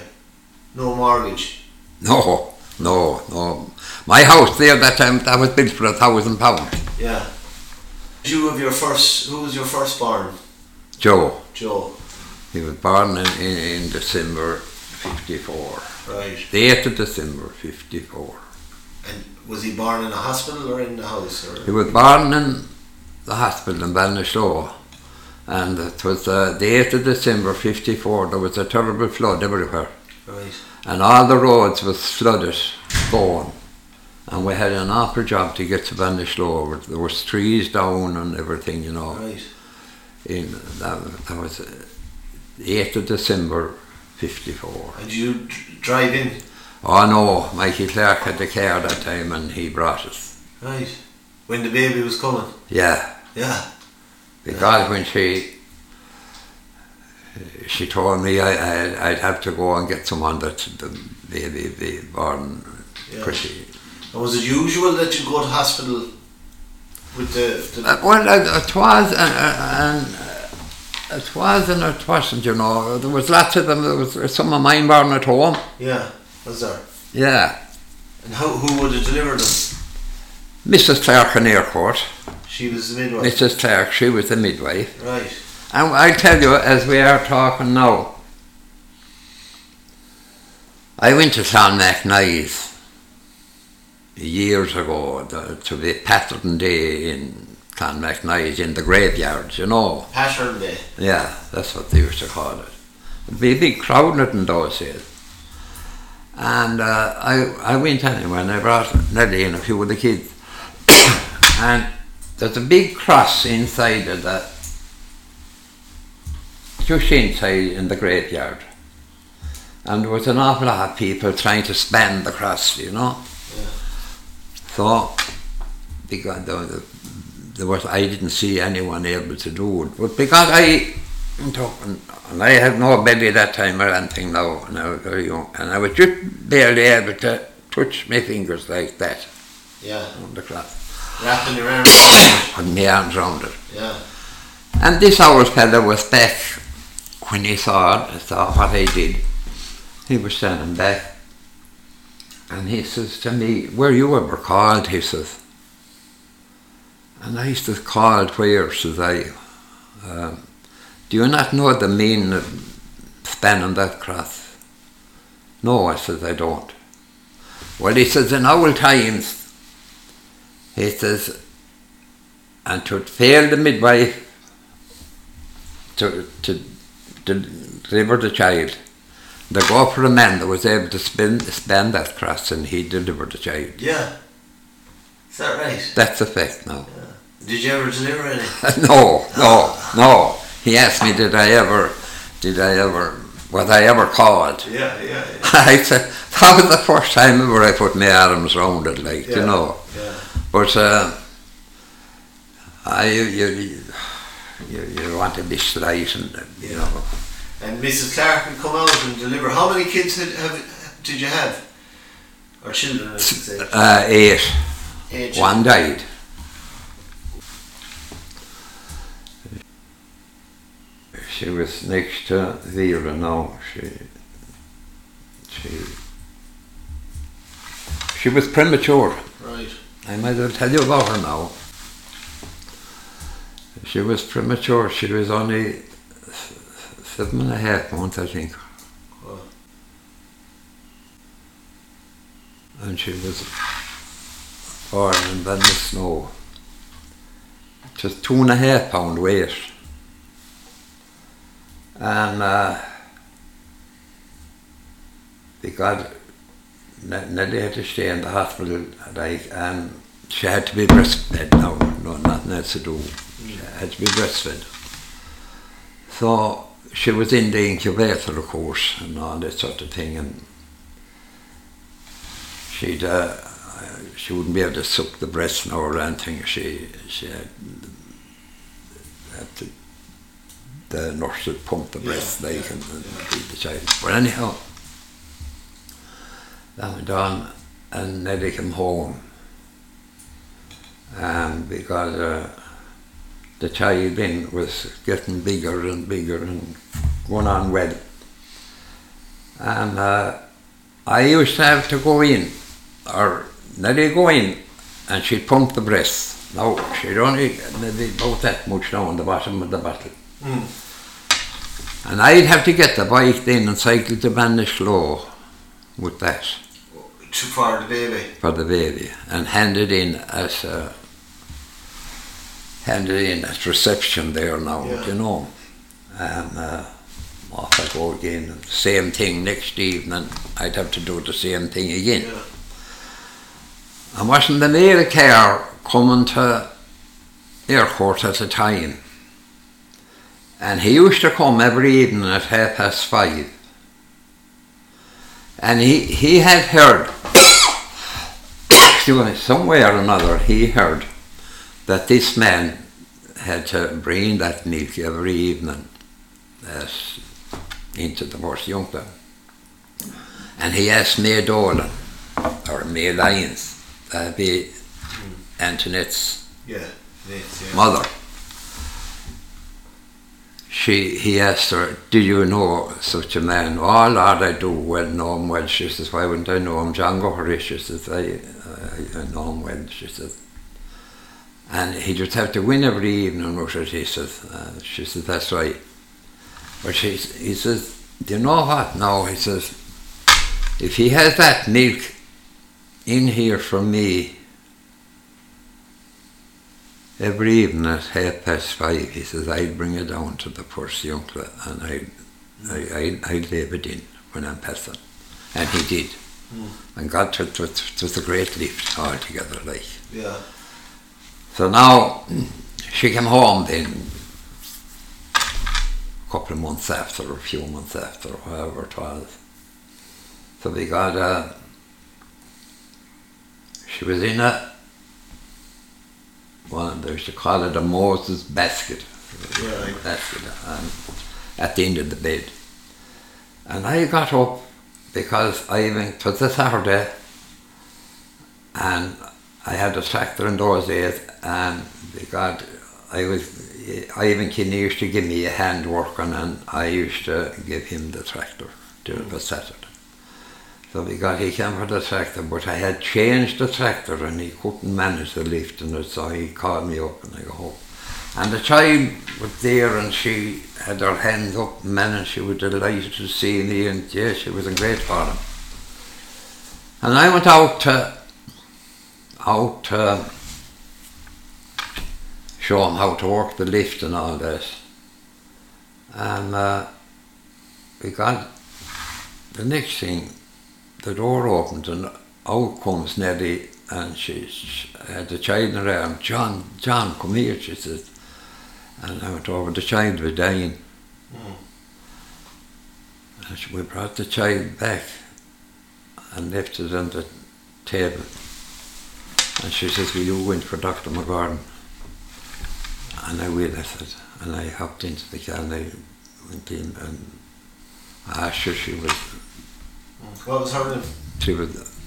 No mortgage? No, no, no. My house there that time, that was built for a thousand pounds. Yeah. You have your first, who was your first born? Joe. Joe. He was born in, in, in December fifty-four. Right. The eighth of December fifty-four. And was he born in a hospital or in the house? Or? He was born in the hospital in Ballykill. And it was uh, the eighth of December fifty-four. There was a terrible flood everywhere. Right. And all the roads was flooded, gone, and we had an awful job to get to Banishlow. There was trees down and everything, you know. Right. In that, that was the eighth of December, fifty-four. And you drive in? Oh no, Mikey Clark had the car that time, and he brought us. Right. When the baby was coming. Yeah. Yeah. Because yeah. when she. She told me I, I'd have to go and get someone that the baby be born yeah. pretty. And was it usual that you go to hospital with the? the uh, well, uh, it was and, uh, and it was and it wasn't. You know, there was lots of them. There was some of mine born at home. Yeah, was there? Yeah. And how, who would have delivered them? Missus Clark in Eyrecourt. She was the midwife. Missus Clark. She was the midwife. Right. And I tell you, as we are talking now, I went to John McNeil's years ago the, to the Pattern Day in John McNeil's in the graveyards, you know. Pattern Day? Yeah, that's what they used to call it. It'd be a big crowd in those days. And uh, I, I went anyway, and I brought Neddy and a few of the kids. And there's a big cross inside of that. Just inside in the graveyard, and there was an awful lot of people trying to span the cross, you know. Yeah. So, because there was, there was, I didn't see anyone able to do it, but because I, and I had no belly that time or anything now, and I was very young, and I was just barely able to touch my fingers like that. Yeah. On the cross. Wrapping your arms around it. Putting my arms around it. Yeah. And this old fellow was back. When he saw it, saw what I did, he was standing back, and he says to me, "Were you ever called?" He says. And I says, "Called where?" Says I. Uh, "Do you not know the meaning of spanning that cross?" "No," I says, "I don't." "Well," he says, "in old times," he says, "and to fail the midwife to to." To deliver the child, they go for a man that was able to spin, span that cross, and he delivered the child." Yeah, is that right? That's a fact now. Yeah. Did you ever deliver any? no, no, no. He asked me, "Did I ever, did I ever were they ever called? Yeah, yeah, yeah. I said, that was the first time ever I put my arms round it, like, yeah, you know. Yeah. But uh, I, you, you, you want to be slight, and, you yeah. know. And Missus Clark would come out and deliver. How many kids had, have, did you have? Or children, I should say. Uh, eight. Eight. One died. She was next to Vera now. She, she, she was premature. Right. I might as well tell you about her now. She was premature. She was only seven and a half months, I think. Wow. And she was born in the snow. Just two and a half pound weight. And uh, because Neddy had to stay in the hospital, like, and she had to be breastfed now, no, nothing else to do. She had to be breastfed. So she was in the incubator, of course, and all that sort of thing, and she'd, uh, she wouldn't be able to suck the breast now or anything. She, she had, had to... the nurse would pump the breast, yeah, like, and feed yeah. the child. But anyhow, that went on, and Neddy came home. And because uh, the child then was getting bigger and bigger and going on well. And uh, I used to have to go in, or Neddy go in, and she'd pump the breast. Now, she'd only, maybe about that much now on the bottom of the bottle. Mm. And I'd have to get the bike then and cycle to Banishlow with that. For the baby? For the baby. And hand it in as a, hand it in at reception there now, yeah. you know. And uh, off I go again. Same thing next evening. I'd have to do the same thing again. Yeah. And wasn't the mail car coming to Eyrecourt at the time? And he used to come every evening at half past five. And he, he had heard, somewhere or another, he heard that this man had to bring that milk every evening as into the first Junta. And he asked May Dolan, or May Lyons, that'd be Antoinette's yeah, yeah. mother. She, he asked her, "Do you know such a man?" "Oh, Lord, I do well know him well." She says, "Why wouldn't I know him?" "John Gohery," she says, I, I, I know him well, she says. And he just had to win every evening, he says. Uh, she says, "That's right." But she, he says, "Do you know what now?" He says, "If he has that milk in here from me every evening at half past five," he says, "I'd bring it down to the first Junta and I'd, I'd, I'd leave it in when I'm passing." And he did. Mm. And God took it with a great lift altogether, like. Yeah. So now, she came home then, a couple of months after, a few months after, however it was. So we got a... She was in a... Well, they used to call it a Moses basket, yeah. basket and at the end of the bed. And I got up because I went to the Saturday and I had a tractor in those days, and because I was, I even he used to give me a hand working, and I used to give him the tractor during the Saturday. So we got, he came for the tractor, but I had changed the tractor and he couldn't manage the lift and it, so he called me up and I go home. And the child was there and she had her hands up, man, and she was delighted to see me, and yeah, she was in great form. And I went out to, out to show him how to work the lift and all that. And uh, we got, the next thing, the door opened and out comes Neddy, and she, she had the child in her arm. "John, John, come here," she said. And I went over, the child was dying. Mm. we brought the child back and left it on the table. And she says, "Will you went for Doctor McGordon?" And I will, I said. And I hopped into the car and I went in and I asked her, she was... What was her name? She was,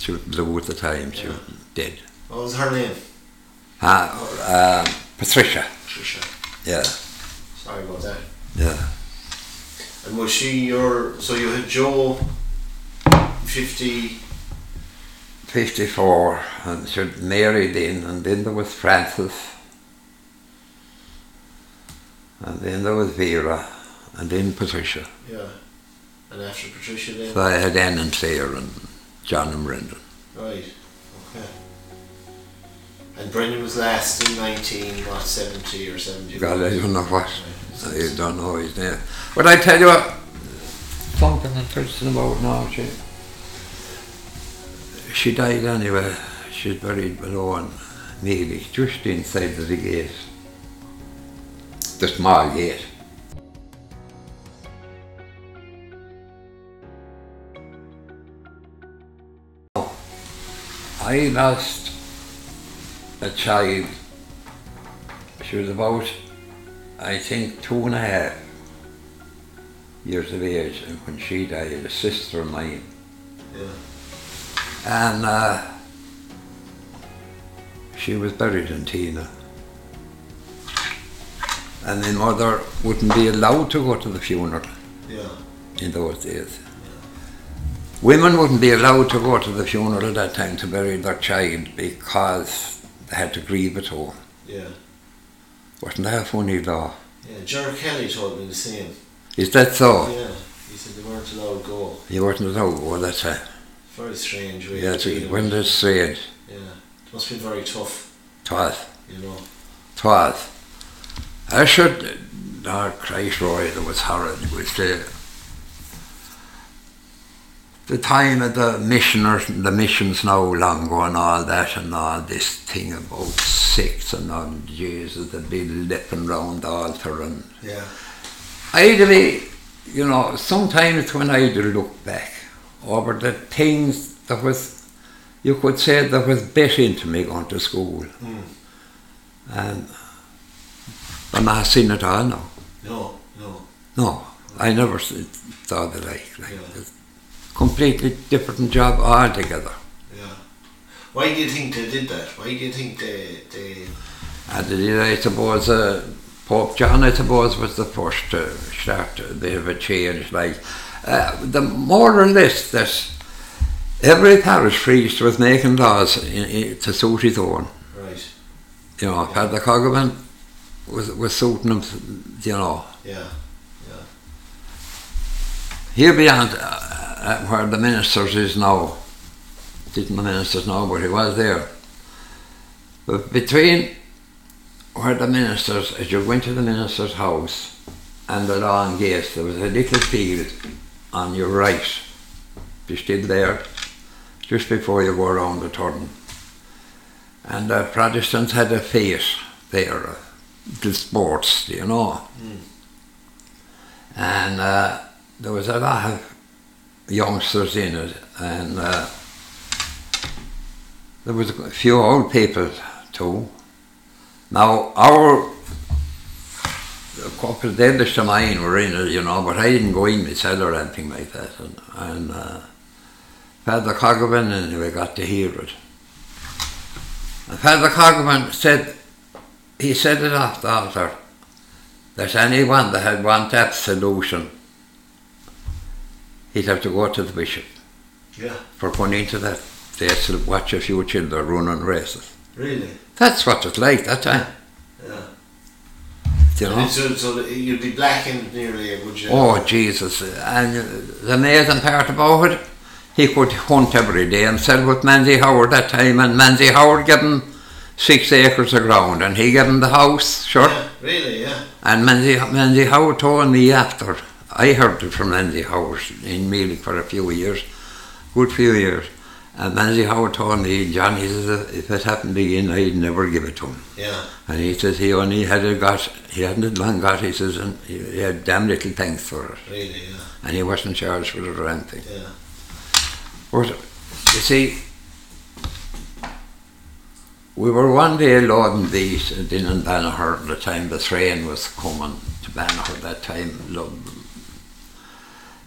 she was blue at the time, she yeah. was dead. What was her name? Uh, uh, Patricia. Patricia. Yeah. Sorry about that. Yeah. And was she your... So you had Joe, fifty... fifty-four, and she was married in, and then there was Francis, and then there was Vera, and then Patricia. Yeah. And after Patricia then? So I had Anne and Claire and John and Brendan. Right, okay. And Brendan was last in nineteen seventy or seventy-one? God, I don't know what. I don't know his name. But I tell you what, something interesting about now, she, she died anyway. She's buried below in Meelick, just inside the gate. The small gate. I lost a child, she was about, I think, two and a half years of age, and when she died, a sister of mine. Yeah. And uh, she was buried in Tina. And my mother wouldn't be allowed to go to the funeral yeah. in those days. Women wouldn't be allowed to go to the funeral at that time to bury their child because they had to grieve at home. Yeah. Wasn't that a funny law? Yeah, John Kelly told me the same. Is that so? Yeah, he said they weren't allowed to go. You weren't allowed to go at that time. Very strange way. Yeah, it wasn't strange. Yeah, it must be very tough. Twas. You know. Twas. I should, no, Christ Roy, it was horrid. It was the, the time of the missioners, the missions now long ago and all that and all this thing about sects and all Jesus, they'd be leaping round the altar and... Yeah. Ideally, you know, sometimes when I look back over the things that was, you could say that was bit into me going to school. Mm. And I'm not seen it all now. No, no. No, I never saw the like. like yeah. Completely different job altogether. Yeah. Why do you think they did that? Why do you think they... they... I, did, I suppose uh, Pope John, I suppose, was the first to start a bit of a change. Like, uh, the more or less that every parish priest was making laws in, in, to suit his own. Right. You know, yeah. Father Coghlan was, was suiting him, you know. Yeah, yeah. Here beyond... Uh, Uh, where the ministers is now, didn't the ministers know, but he was there. But between where the ministers, as you went to the minister's house and the lawn gate, there was a little field on your right. You're still there, just before you go around the turn. And the Protestants had a fete there, uh, little sports, you know. Mm. And uh, there was a lot of youngsters in it, and uh, there was a few old people too. Now our a couple of elders to mine were in it, you know, but I didn't go in myself or anything like that. And, and uh, Father Coghlan anyway got to hear it. And Father Coghlan said, he said it off the altar, that anyone that had want absolution, he'd have to go to the bishop. Yeah. For going into that place to watch a few children running races. Really? That's what it's like that time. Yeah. You know? So, so you'd be blackened nearly, would you? Oh, Jesus. And the amazing part about it, he could hunt every day himself with Mansy Howard that time, and Mansy Howard gave him six acres of ground, and he gave him the house, sure. Yeah, really, yeah. And Mansy, Mansy Howard told me after, I heard it from Mansy Howard in Meelick for a few years, good few years, And Mansy Howard told me, John, he says, if it happened again, I'd never give it to him. Yeah. And he says, he only had it got, he hadn't long got, he says, and he had damn little thanks for it. Really, yeah. And he wasn't charged for it or anything. Yeah. But, you see, we were one day loading these and then in Banagher at the time the train was coming to Banagher that time,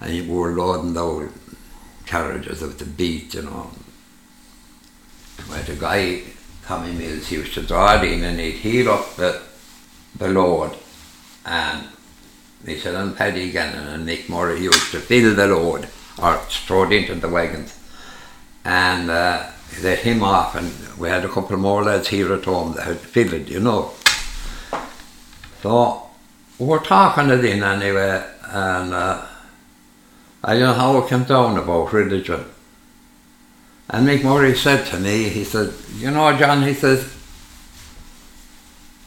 and we were loading the old carriages of the beat, you know. We had a guy, Tommy Mills, he used to draw it in and he'd heal up the, the load, and he said, and Paddy Gannon and Nick Murray used to fill the load or throw it into the wagons. And uh, they let him off, and we had a couple more lads here at home that had filled, you know. So we were talking it in anyway, and uh, I don't know how it came down about religion. And Mick Murray said to me, he said, you know, John, he says,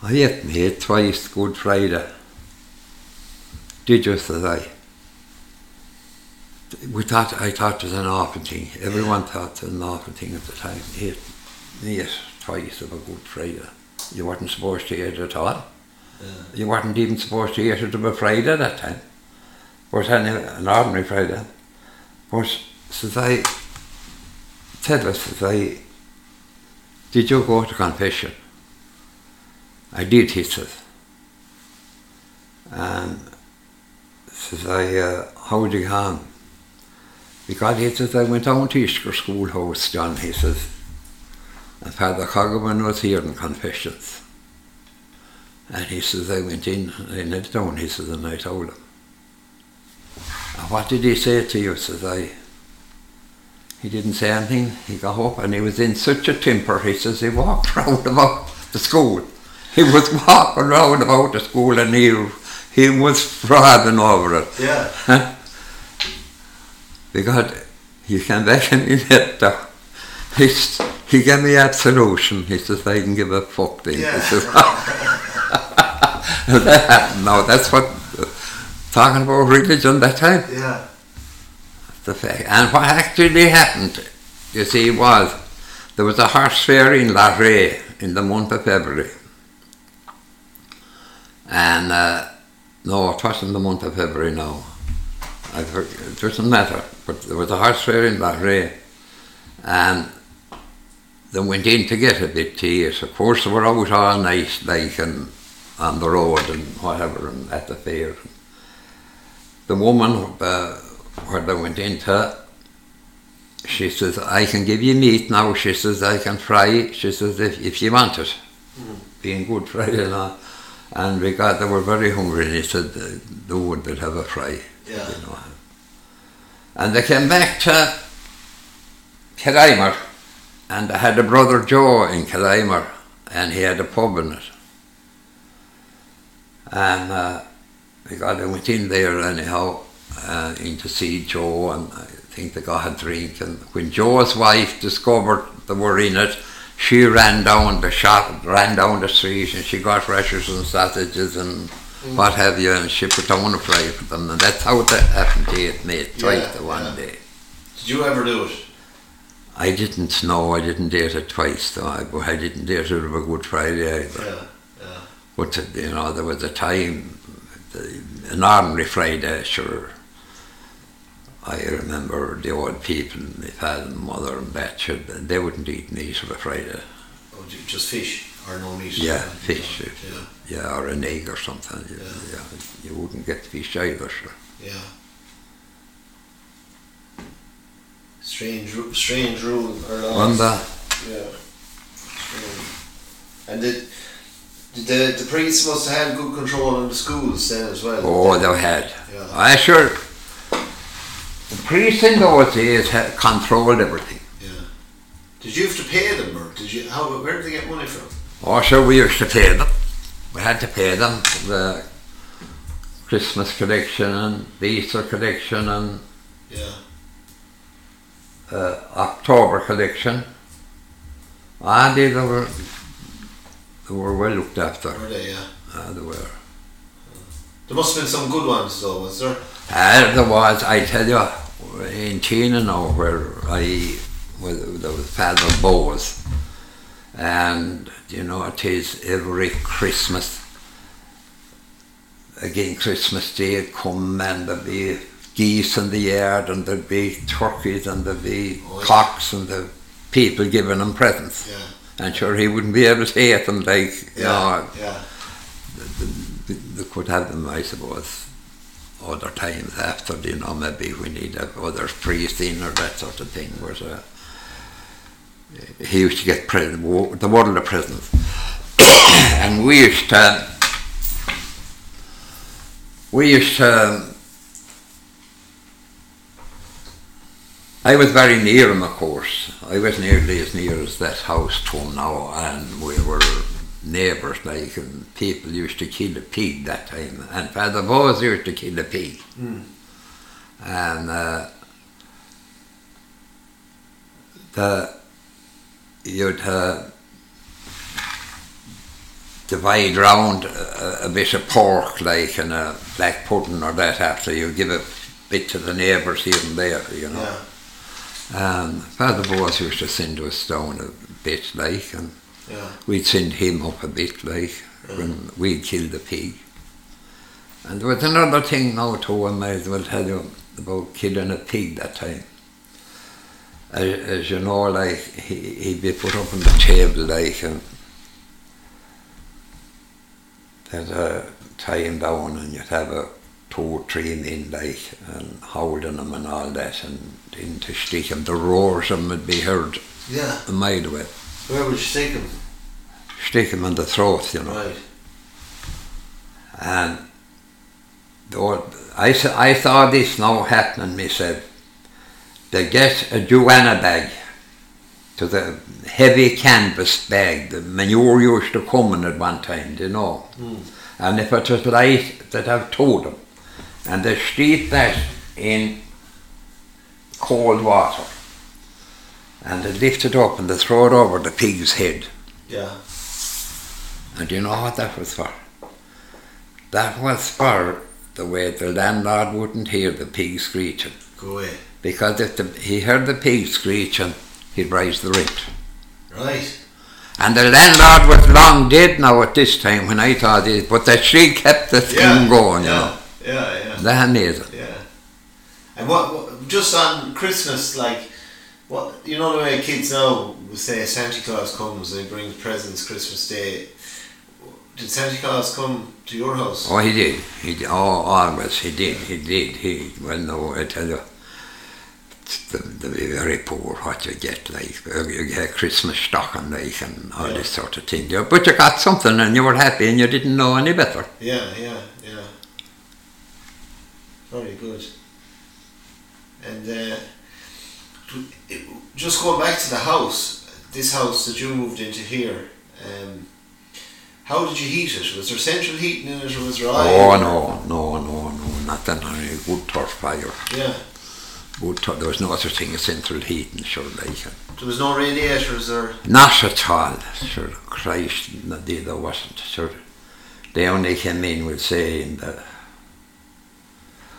I ate me twice Good Friday. Did you, says I. We thought, I thought it was an awful thing. Everyone thought it was an awful thing at the time. It, yes, twice of a Good Friday. You weren't supposed to eat it at all. Yeah. You weren't even supposed to eat it on a Friday that time. But anyway, an ordinary Friday. But says I, tell us, says I, did you go to confession? I did, he says. And says I, uh, how did you come? Because he says, I went down to Ishker Schoolhouse, John, he says, and Father Coghlan was here in confessions. And he says, I went in and I knelt down, he says, and I told him. And what did he say to you, says I? He didn't say anything. He got up and he was in such a temper, he says, he walked round about the school. He was walking round about the school and he, he was frothing over it. Yeah. Because he came back and he knelt down. He, he gave me absolution. He says, I can give a fuck thing. Yeah. He says, that, no, that's what, uh, talking about religion that time. Yeah. The fact. And what actually happened, you see, was, there was a horse fair in Loughrea in the month of February. And, uh, no, it wasn't the month of February, no. I forget, it doesn't matter, but there was a horse fair in Loughrea, and they went in to get a bit to eat. Of course, they were out all night, like, and on the road and whatever, and at the fair. The woman uh, where they went into, she says, I can give you meat now, she says, I can fry it, she says, if, if you want it, mm. being Good Friday and all. And because they were very hungry, and he said, they would but have a fry. Yeah. You know. And they came back to Killimore, and I had a brother Joe in Killimore, and he had a pub in it. And uh, because I went in there anyhow, uh, in to see Joe, and I think they got a drink, and when Joe's wife discovered they were in it, she ran down the shop, ran down the street, and she got rashers and sausages and Mm. what have you, and she put on a fry for them, and that's how that happened to it, mate, twice yeah, the one yeah. day. Did you ever do it? I didn't, no, I didn't eat it twice, though, I, I didn't eat it on a Good Friday either. Yeah, yeah. But, you know, there was a time, the, an ordinary Friday, sure, I remember the old people, my father and mother and Patjo, they wouldn't eat meat on a Friday. Oh, just fish? Or no meat? Yeah, fish. Or, yeah. yeah, or an egg or something. Yeah. Yeah, you wouldn't get fish either, sure. Yeah. Strange, strange rule. Wonder. Yeah. Strange. And the, the the priests must have had good control of the schools then as well. Oh, they, they had. Yeah. I sure. The priests in those days had controlled everything. Yeah. Did you have to pay them, or did you? How? Where did they get money from? Oh, sure, we used to pay them. We had to pay them the Christmas collection and the Easter collection and yeah. uh, October collection. Ah, they, they were they were well looked after. Were they? Yeah. Ah, they were. There must have been some good ones, though, was there? Ah, there was. I tell you, in Tina now, where I with, with Father Bozier, and you know it is every Christmas. Again, Christmas Day would come and there'd be geese in the yard and there'd be turkeys and there'd be oh, yeah. cocks and the people giving him presents. Yeah. And sure, he wouldn't be able to eat them like, you yeah. know. Yeah. They, they could have them, I suppose, other times after, you know, maybe we need other priests in or that sort of thing. But, uh, he used to get pre- the world of presents. And we used to... We used to, um, I was very near him, of course. I was nearly as near as that house to him now, and we were neighbours, like, and people used to kill a pig that time, and Father Bozier used to kill a pig. Mm. And uh, the, you'd uh, divide round a, a bit of pork, like, and a black pudding or that after. You give a bit to the neighbours even there, you know. Yeah. And Father Bozier used to send us down a bit, like, and yeah. we'd send him up a bit, like, yeah. when we'd kill the pig. And there was another thing now too, I might as well tell you about killing a pig that time. As, as you know, like, he, he'd be put up on the table, like, and there'd uh, tie him down and you'd have a two, three men, like, and holding him and all that, and into stick him. The roars of him would be heard yeah. a mile away. Where would you stick him? Stick him in the throat, you know. Right. And I, I saw this now happening myself. They get a Joanna bag, to the heavy canvas bag, the manure used to come in at one time, you know. Mm. And if it was light, they'd have towed them. And they steep that in cold water. And they lift it up and they throw it over the pig's head. Yeah. And you know what that was for? That was for the way the landlord wouldn't hear the pig screeching. Go away. Because if the, he heard the pig screeching, he'd raise the rent. Right. And the landlord was long dead now at this time when I thought it, but that she kept the thing yeah, going, yeah, you know. Yeah, yeah. That's amazing. Yeah. And what, what, just on Christmas, like, what, you know the way kids now say Santa Claus comes and he brings presents Christmas Day. Did Santa Claus come to your house? Oh, he did. He did. Oh, always. He did. He did. He, well, no, I tell you, they'll be very poor what you get, like. You get a Christmas stocking, like, and all yeah. this sort of thing. But you got something and you were happy and you didn't know any better. Yeah, yeah, yeah. Very good. And, uh, just going back to the house, this house that you moved into here, um, how did you heat it? Was there central heating in it or was there iron? Oh, no, no, no, no, nothing. A good turf fire. Yeah. Good turf, there was no such thing as central heating, sure, like. There was no radiators or? Not at all, sure. Christ, indeed there wasn't, sure. They only came in, we'll say, in the...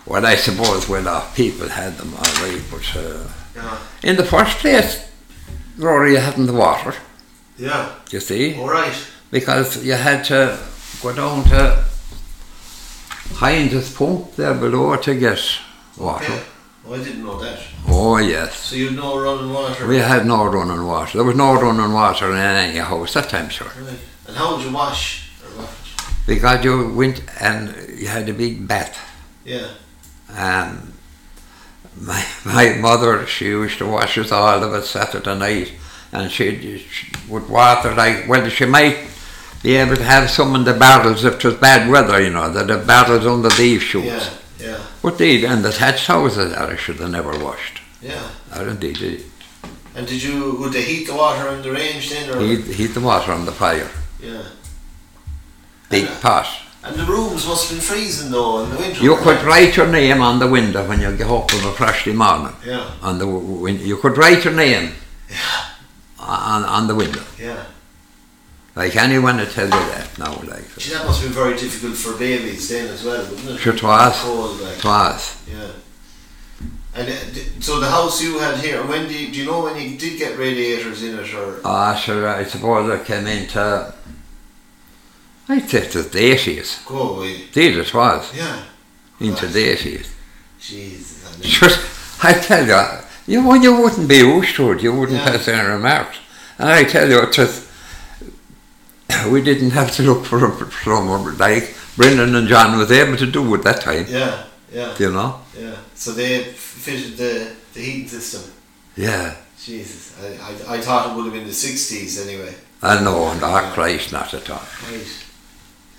Well, I suppose well-off people had them all right, but... Uh, Yeah. In the first place, Rory, you hadn't the water. Yeah. You see? All right. Because you had to go down to Heinz's pump there below to get water. Okay. Oh, I didn't know that. Oh, yes. So you had no running water? We had no running water. There was no running water in any house that time, sure. Right. And how would you wash or wash? Because you went and you had a big bath. Yeah. And... My my mother, she used to wash us all of us Saturday night, and she, she would water, like, well, she might be able to have some in the barrels if it was bad weather, you know, that the barrels under the eave shoots. Yeah, yeah. But they, and the thatched houses are, should have never washed. Yeah. Or indeed they did. And did you, would they heat the water on the range then? Or? Heat, heat the water on the fire. Yeah. Big and, pot. And the rooms must have been freezing though in the winter. You could write your name on the window when you get up on a frosty morning. Yeah. On the when you could write your name. Yeah. On on the window. Yeah. Like anyone to tell you that now, like. Gee, that must have been very difficult for babies then as well, wouldn't it? Sure, 'twas. Cold, like. 'Twas. Yeah. And so the house you had here, when do you, do you know when you did get radiators in it, or? Ah, sure, I suppose I came into, I'd say it was the eighties. Go away. Indeed it was. Yeah. Into Gosh. the eighties. Jesus. I mean. Sure, I tell you, you, well, you wouldn't be used to it, you wouldn't yeah. pass any remarks. And I tell you, it was, we didn't have to look for a plumber, like Brendan and John was able to do at that time. Yeah. Yeah. Do you know? Yeah. So they fitted the, the heating system. Yeah. Jesus. I, I I thought it would have been the sixties anyway. I know, no, Christ, not at all. Right.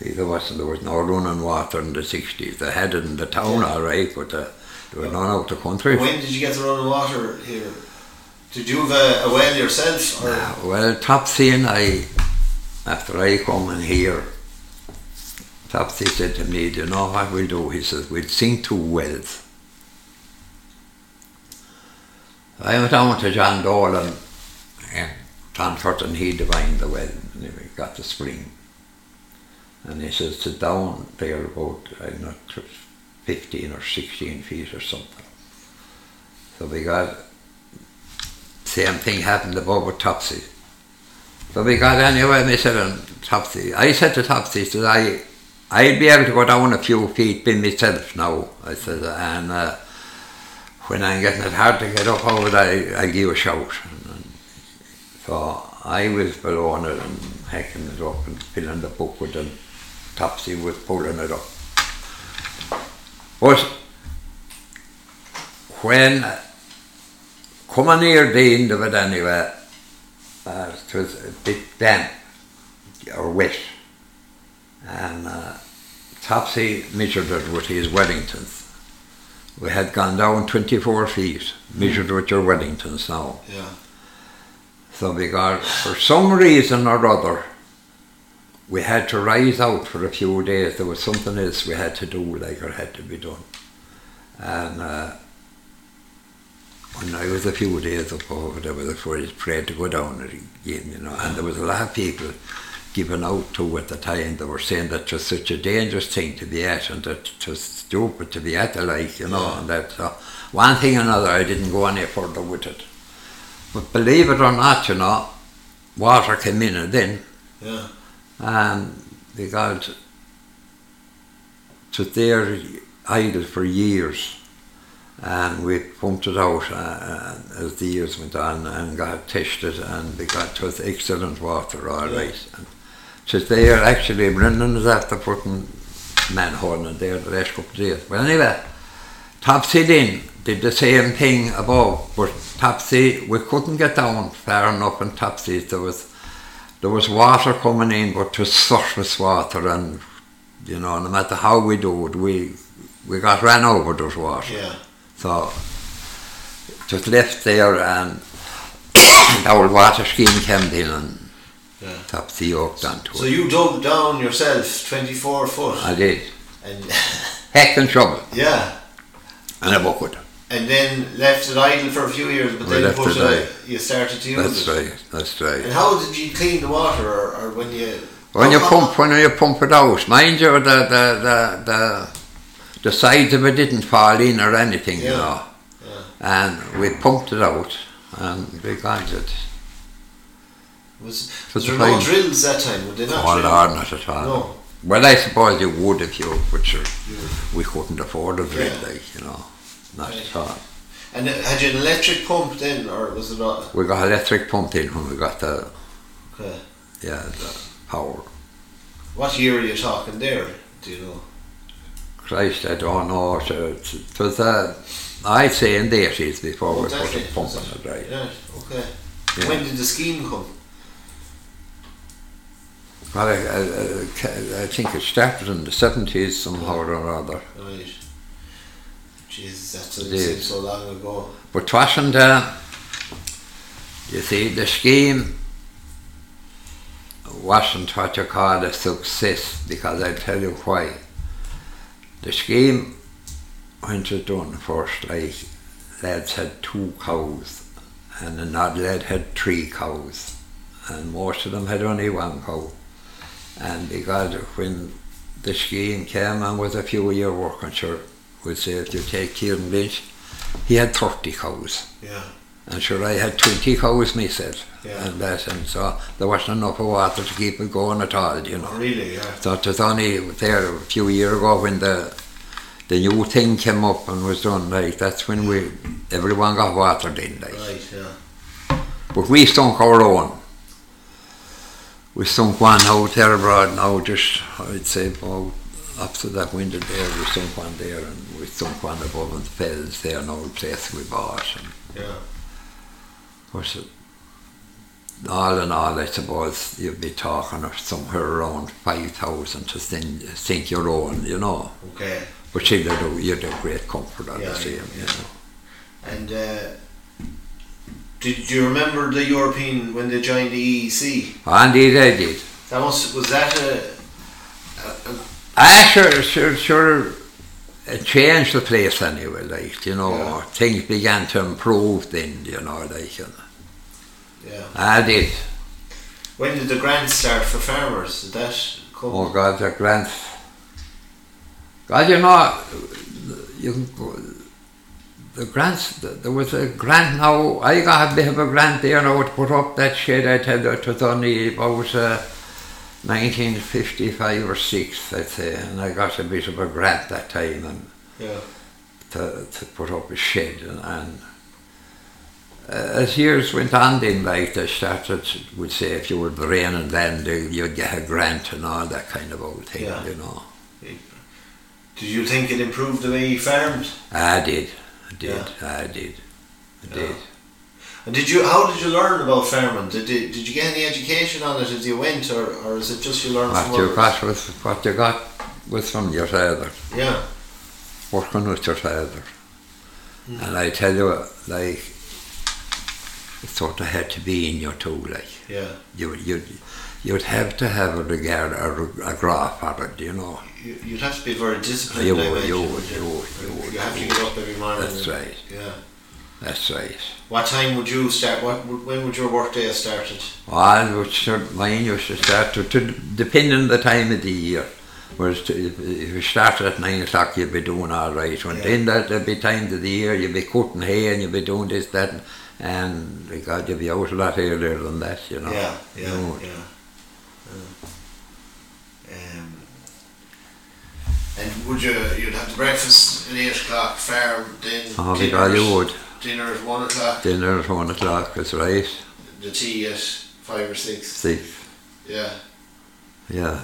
There wasn't, there was no running water in the sixties. They had it in the town, yeah. all right, but the, there was none out the country. When did you get the running water here? Did you have a, a well yourself? Or? Uh, well, Topsy and I, after I come in here, Topsy said to me, do you know what we'll do? He says, we'll sink two wells. I went down to John Dolan and Tranford, and he divined the well, and we got the spring. And he says, sit down there about, I don't know, fifteen or sixteen feet or something. So we got, same thing happened above with Topsy. So we got anyway, we said, and Topsy, I said to Topsy, said, I, I'd be able to go down a few feet by myself now, I said, and uh, when I'm getting it hard to get up over it, I'll give a shout. And, and so I was below it and hacking it up and filling the book with it, Topsy was pulling it up. But when coming near the end of it anyway, uh, it was a bit damp or wet. And uh, Topsy measured it with his Wellingtons. We had gone down twenty-four feet, measured with your Wellingtons now. Yeah. So we got, for some reason or other, we had to rise out for a few days. There was something else we had to do, like it had to be done. And uh, when I was a few days up over there, was afraid it prayed to go down again, you know, and there was a lot of people given out to at the time. They were saying that it was such a dangerous thing to be at and that it was stupid to be at the like, you know, and that. So one thing or another, I didn't go any further with it. But believe it or not, you know, water came in and then, yeah. and they got to there idle for years, and we pumped it out uh, as the years went on and got tested, and we got to excellent water, all yeah. right. And so they are actually, Brendan was after putting manhole in there the last couple of days. But anyway, Topsy then did the same thing above, but Topsy, we couldn't get down far enough in Topsy. There was, there was water coming in, but it was surface water, and, you know, no matter how we do it, we, we got ran over this water. Yeah. So, it was left there, and the old water scheme came in, and yeah. Topsy yoked onto it. So you dug down yourself twenty-four foot? I did. And heck and shovel. Yeah. And a bucket. And then left it idle for a few years, but we then put it it, you started to use that's it. That's right, that's right. And how did you clean the water, or, or when you... When you, pump, when you pump it out, mind you, the, the, the, the, the sides of it didn't fall in or anything, yeah. you know. Yeah. And we pumped it out, and we got it. Was, was there no drills that time, were they not? Oh, no, not at all. No. Well, I suppose you would if you, but sure, yeah. we couldn't afford a drill, yeah. like, you know. Not right. at all. And had you an electric pump then, or was it not? We got electric pump in when we got the, okay. yeah, the power. What year are you talking there, do you know? Christ, I don't know. It was, uh, I'd say in the eighties before oh, we exactly. put a pump on it, right? Yeah, okay. Yeah. When did the scheme come? Well, I, I, I think it started in the seventies somehow oh. or other. Right. Jesus, that's it seems so long ago. But twasn't, uh, you see, the scheme wasn't what you call a success, because I'll tell you why. The scheme, when it was done first, like, lads had two cows, and another lad had three cows, and most of them had only one cow. And because when the scheme came and was a few year working, sure, we'd say if you take Kieran Lynch, he had thirty cows. Yeah. And sure, I had twenty cows myself. Yeah. And that, and so there wasn't enough of water to keep it going at all, you know. Oh, really, yeah. So it was only there a few years ago when the the new thing came up and was done, like, that's when we, everyone got watered in, like. Right, yeah. But we stunk our own. We stunk one out there abroad now, just, I'd say, about up to that window there, we stunk one there, and we stunk one above in the fells there, an old place we bought. And yeah. Was it, all in all, I suppose you'd be talking of somewhere around five thousand to sink your own, you know. Okay. But she'd do, you'd have great comfort on yeah, the same, yeah. you know. And uh, did you remember the European when they joined the E E C? Indeed, I did. That was, was that a. Ah, sure, sure, sure. It changed the place anyway, like, you know. Yeah. Things began to improve then, you know, like. And, yeah. I did. When did the grants start for farmers? Did that come? Oh God, the grants. God, you know, you can, the grants. There was a grant now. I got a bit of a grant there now to put up that shed. I tell you, it was only about uh, nineteen fifty-five or six, I'd say, and I got a bit of a grant that time, and yeah. to to put up a shed and. and As years went on then, like, they started, would say, if you were draining land, you'd get a grant and all that kind of old thing, yeah. you know. Did you think it improved the way you farmed? I did, I did, yeah. I did, I yeah. did. And did you, how did you learn about farming? Did you, did you get any education on it as you went, or, or is it just you learned what from you others? Got was, what you got was from your father. Yeah. Working with your father. Mm. And I tell you, like, it sort of had to be in your tool, like. Yeah. You, you'd, you'd have to have a regard, a, a graph of it, you know. You, you'd have to be very disciplined. You would, you would, you would. You have to get up every morning. That's and, right. Yeah. That's right. What time would you start, what, when would your work day have started? Well, mine used to start, to, to, depending on the time of the year. Was to, if you started at nine o'clock, you'd be doing all right. When yeah. then that, there'd be times of the year, you'd be cutting hay and you'd be doing this, that, and, and God, you'd be out a lot earlier than that, you know. Yeah, yeah, you know, yeah. yeah. Um, and would you, you'd have the breakfast at eight o'clock, farm, then oh, dinner, God, you would. dinner at one o'clock? Dinner at one o'clock, that's right. The tea at five or six? Six. Yeah. Yeah.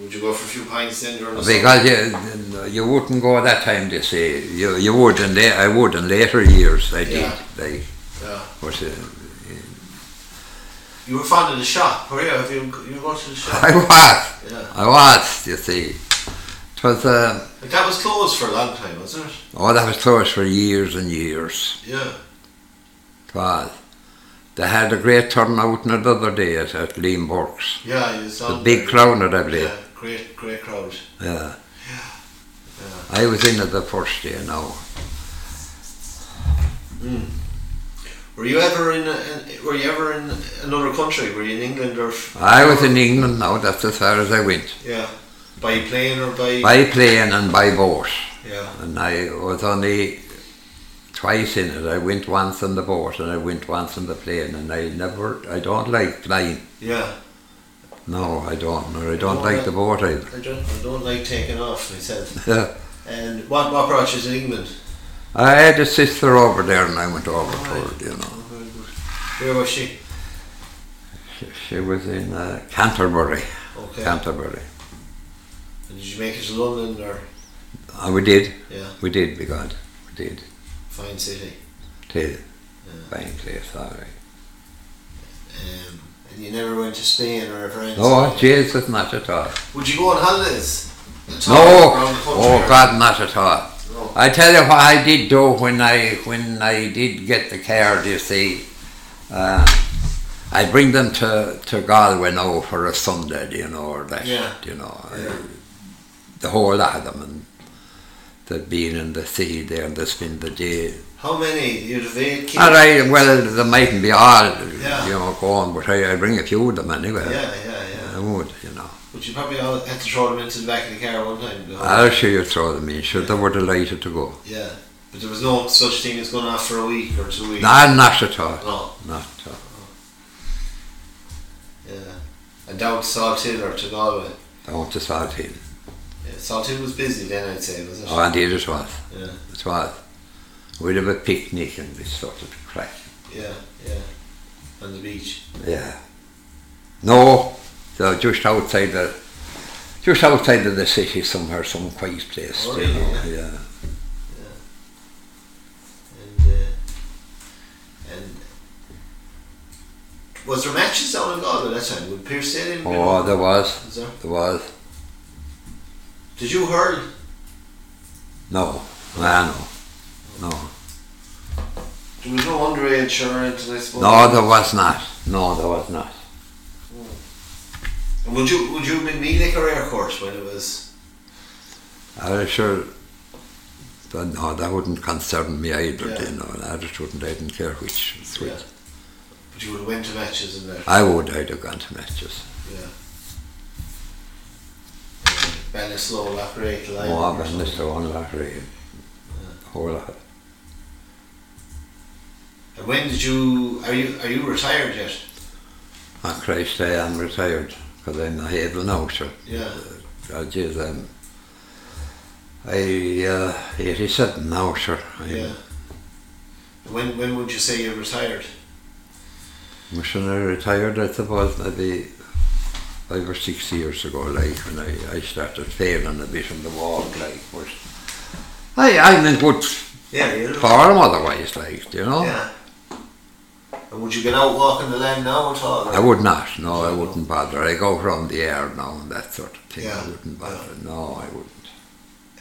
Would you go for a few pints then during the Because you, you wouldn't go that time, they say. You, you would, and la- I would in later years, I yeah. did. Like, yeah. But, uh, you were fond of the shop, were you? Have you, you go to the shop? I was. Yeah. I was, you see. 'Twas, uh, like that was closed for a long time, wasn't it? Oh, that was closed for years and years. Yeah. 'Twas. They had a great turnout on another day at, at Liam Burke's. Yeah, you saw the big crowd at I believe. Yeah, great, great crowd. Yeah. yeah. yeah. I was in at the first day now. Mm. Were you ever in? A, were you ever in another country? Were you in England or? I was in England now. That's as far as I went. Yeah. By plane or by? By plane and by boat. Yeah. And I was only. Twice in it. I went once on the boat and I went once on the plane, and I never, I don't like flying. Yeah. No, I don't, or I don't, I don't like, like the boat either. I don't, I don't like taking off myself. Yeah. And what, what brought you to England? I had a sister over there and I went over oh, for it, you know. Oh, very good. Where was she? She, she was in uh, Canterbury. Okay. Canterbury. And did you make it to London or? Uh, we did. Yeah. We did, by God. We did. Fine city. Did. Yeah. Fine place, all right. Um, and you never went to Spain or ever anything? No, Jesus, not at all. Would you go on holidays? No. Oh, God, not at all. No. I tell you what I did do when I when I did get the card, you see. Uh, I bring them to, to Galway now for a Sunday, you know, or that, yeah. you know. Yeah. Uh, the whole lot of them. And, that being in the sea there and they spend the day. How many? You'd have eight all right, well, they mightn't be all, yeah. you know, going, but I, I bring a few of them anyway. Yeah, yeah, yeah. I would, you know. But you probably all had to throw them into the back of the car one time. I'll sure you throw them in, sure yeah. they were delighted to go. Yeah, But there was no such thing as going off for a week or two weeks? No, not at all. No. Not at all. Yeah. And down to Salt Hill or to Galway? Down to Salt Hill. Yeah, Salt Hill was busy then, I'd say, was it? Oh, indeed it was. Yeah. It was. We'd have a picnic and we sort of crack. Yeah, yeah. On the beach? Yeah. No, so just outside the, just outside of the city somewhere, some quiet place. Oh, really? You know, yeah. yeah. Was there matches down in Galway that time? Would Pierce stay in? Oh, there was. Was there? There was. Did you hurl? No. Ah, no. No. There was no underage or anything, I suppose? No, there was not. No, there was not. Oh. And would you would you have been Meelick or Eyrecourt when it was? I'm sure. But no, that wouldn't concern me either. Yeah. You know, I just wouldn't. I didn't care which. Which. Yeah. But you would have went to matches in there? I would, I'd have gone to matches. Yeah. Ballykill, Loughrea, Kilbeggan. Oh, Ballykill, Loughrea. Yeah. Whole lot. And when did you, are you, are you retired yet? Oh Christ, I am retired, because I'm not able now, sir. Yeah. Uh, geez, I'm, I, uh, eighty-seven now, sir. I'm, yeah. When, when would you say you're retired? When I retired, I suppose maybe five or six years ago, like when I, I started failing a bit on the walk, like, but I, I'm in good yeah, form otherwise, like, you know. Yeah. And would you get out walking the land now at all? Or? I would not, no, I wouldn't bother. I go around the air now and that sort of thing, yeah. I wouldn't bother, yeah. no, I wouldn't.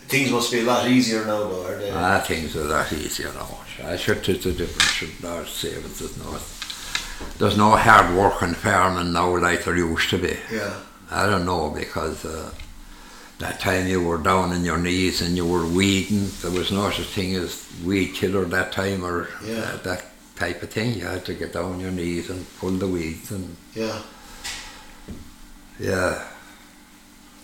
Things must be a lot easier now, though, are they? Ah, things are a lot easier now. I should do the difference, should not say it, there's no. There's no hard work in farming now like there used to be. Yeah. I don't know, because uh, that time you were down on your knees and you were weeding. There was no such thing as weed killer that time or yeah. uh, that type of thing. You had to get down on your knees and pull the weeds and yeah. Yeah.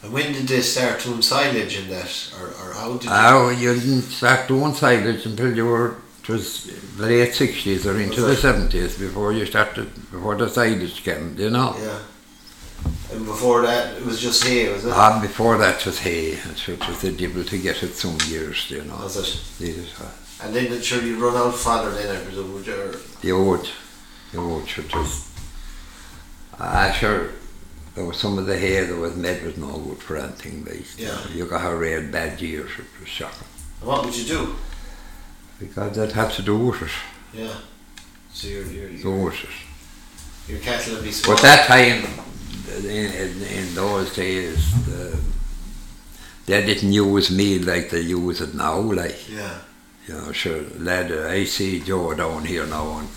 And when did they start doing silage in that, or, or how did? Oh, you, you didn't start doing silage until you were. It was the late sixties or into the seventies before you started, before the silage came, you know. Yeah. And before that it was just hay, was it? Ah, before that it was hay, which was able to get it some years, you know. Was it? Yes, it was. And then sure you run out fodder then, I presume, would you? You would. You would, sure. Just, ah, sure, there was some of the hay that was made was no good for anything, like. Yeah. You got a real bad year, it was shocking. And what would you do? Because I'd have to do with it. Yeah. So you're... you're, you're do with it. Your cattle would be small. But that time, in, in, in those days, the, they didn't use meal like they use it now, like. Yeah. You know, sure, lad, I see Joe down here now, and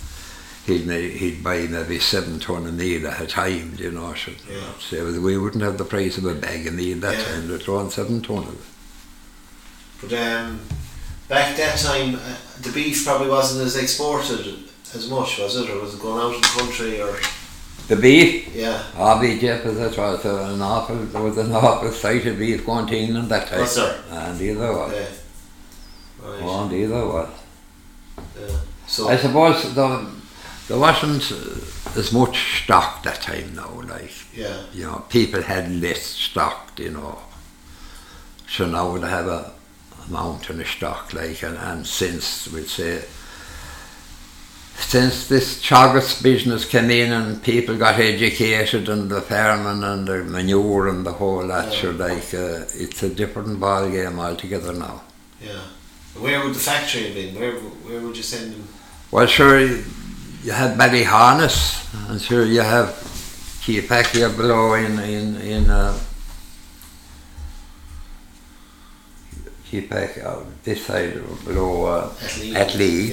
he'd, he'd buy maybe seven ton of meal at a time, you know, sure. Yeah. So we wouldn't have the price of a bag of meal that yeah. time, they'd run seven ton of it. But, um... back that time, uh, the beef probably wasn't as exported as much, was it? Or was it going out of the country, or...? The beef? Yeah. Ah, beef, yeah, that was an awful, there was an awful sight of beef going to England that time. Yes, sir. And either was. Yeah. Right. And either was. Yeah. So... I suppose there, there wasn't as much stock that time now, like. Yeah. You know, people had less stock, you know. So now they have a... mountain of stock, like, and, and since we'd say since this Chagas business came in and people got educated and the farming and the manure and the whole lot, yeah. like uh, it's a different ball game altogether now. Yeah. Where would the factory have been? Where where would you send them? Well, sure, you have Ballyharness, and sure you have Keepack here below in in in. Uh, Keepack out this side below uh, Atlee,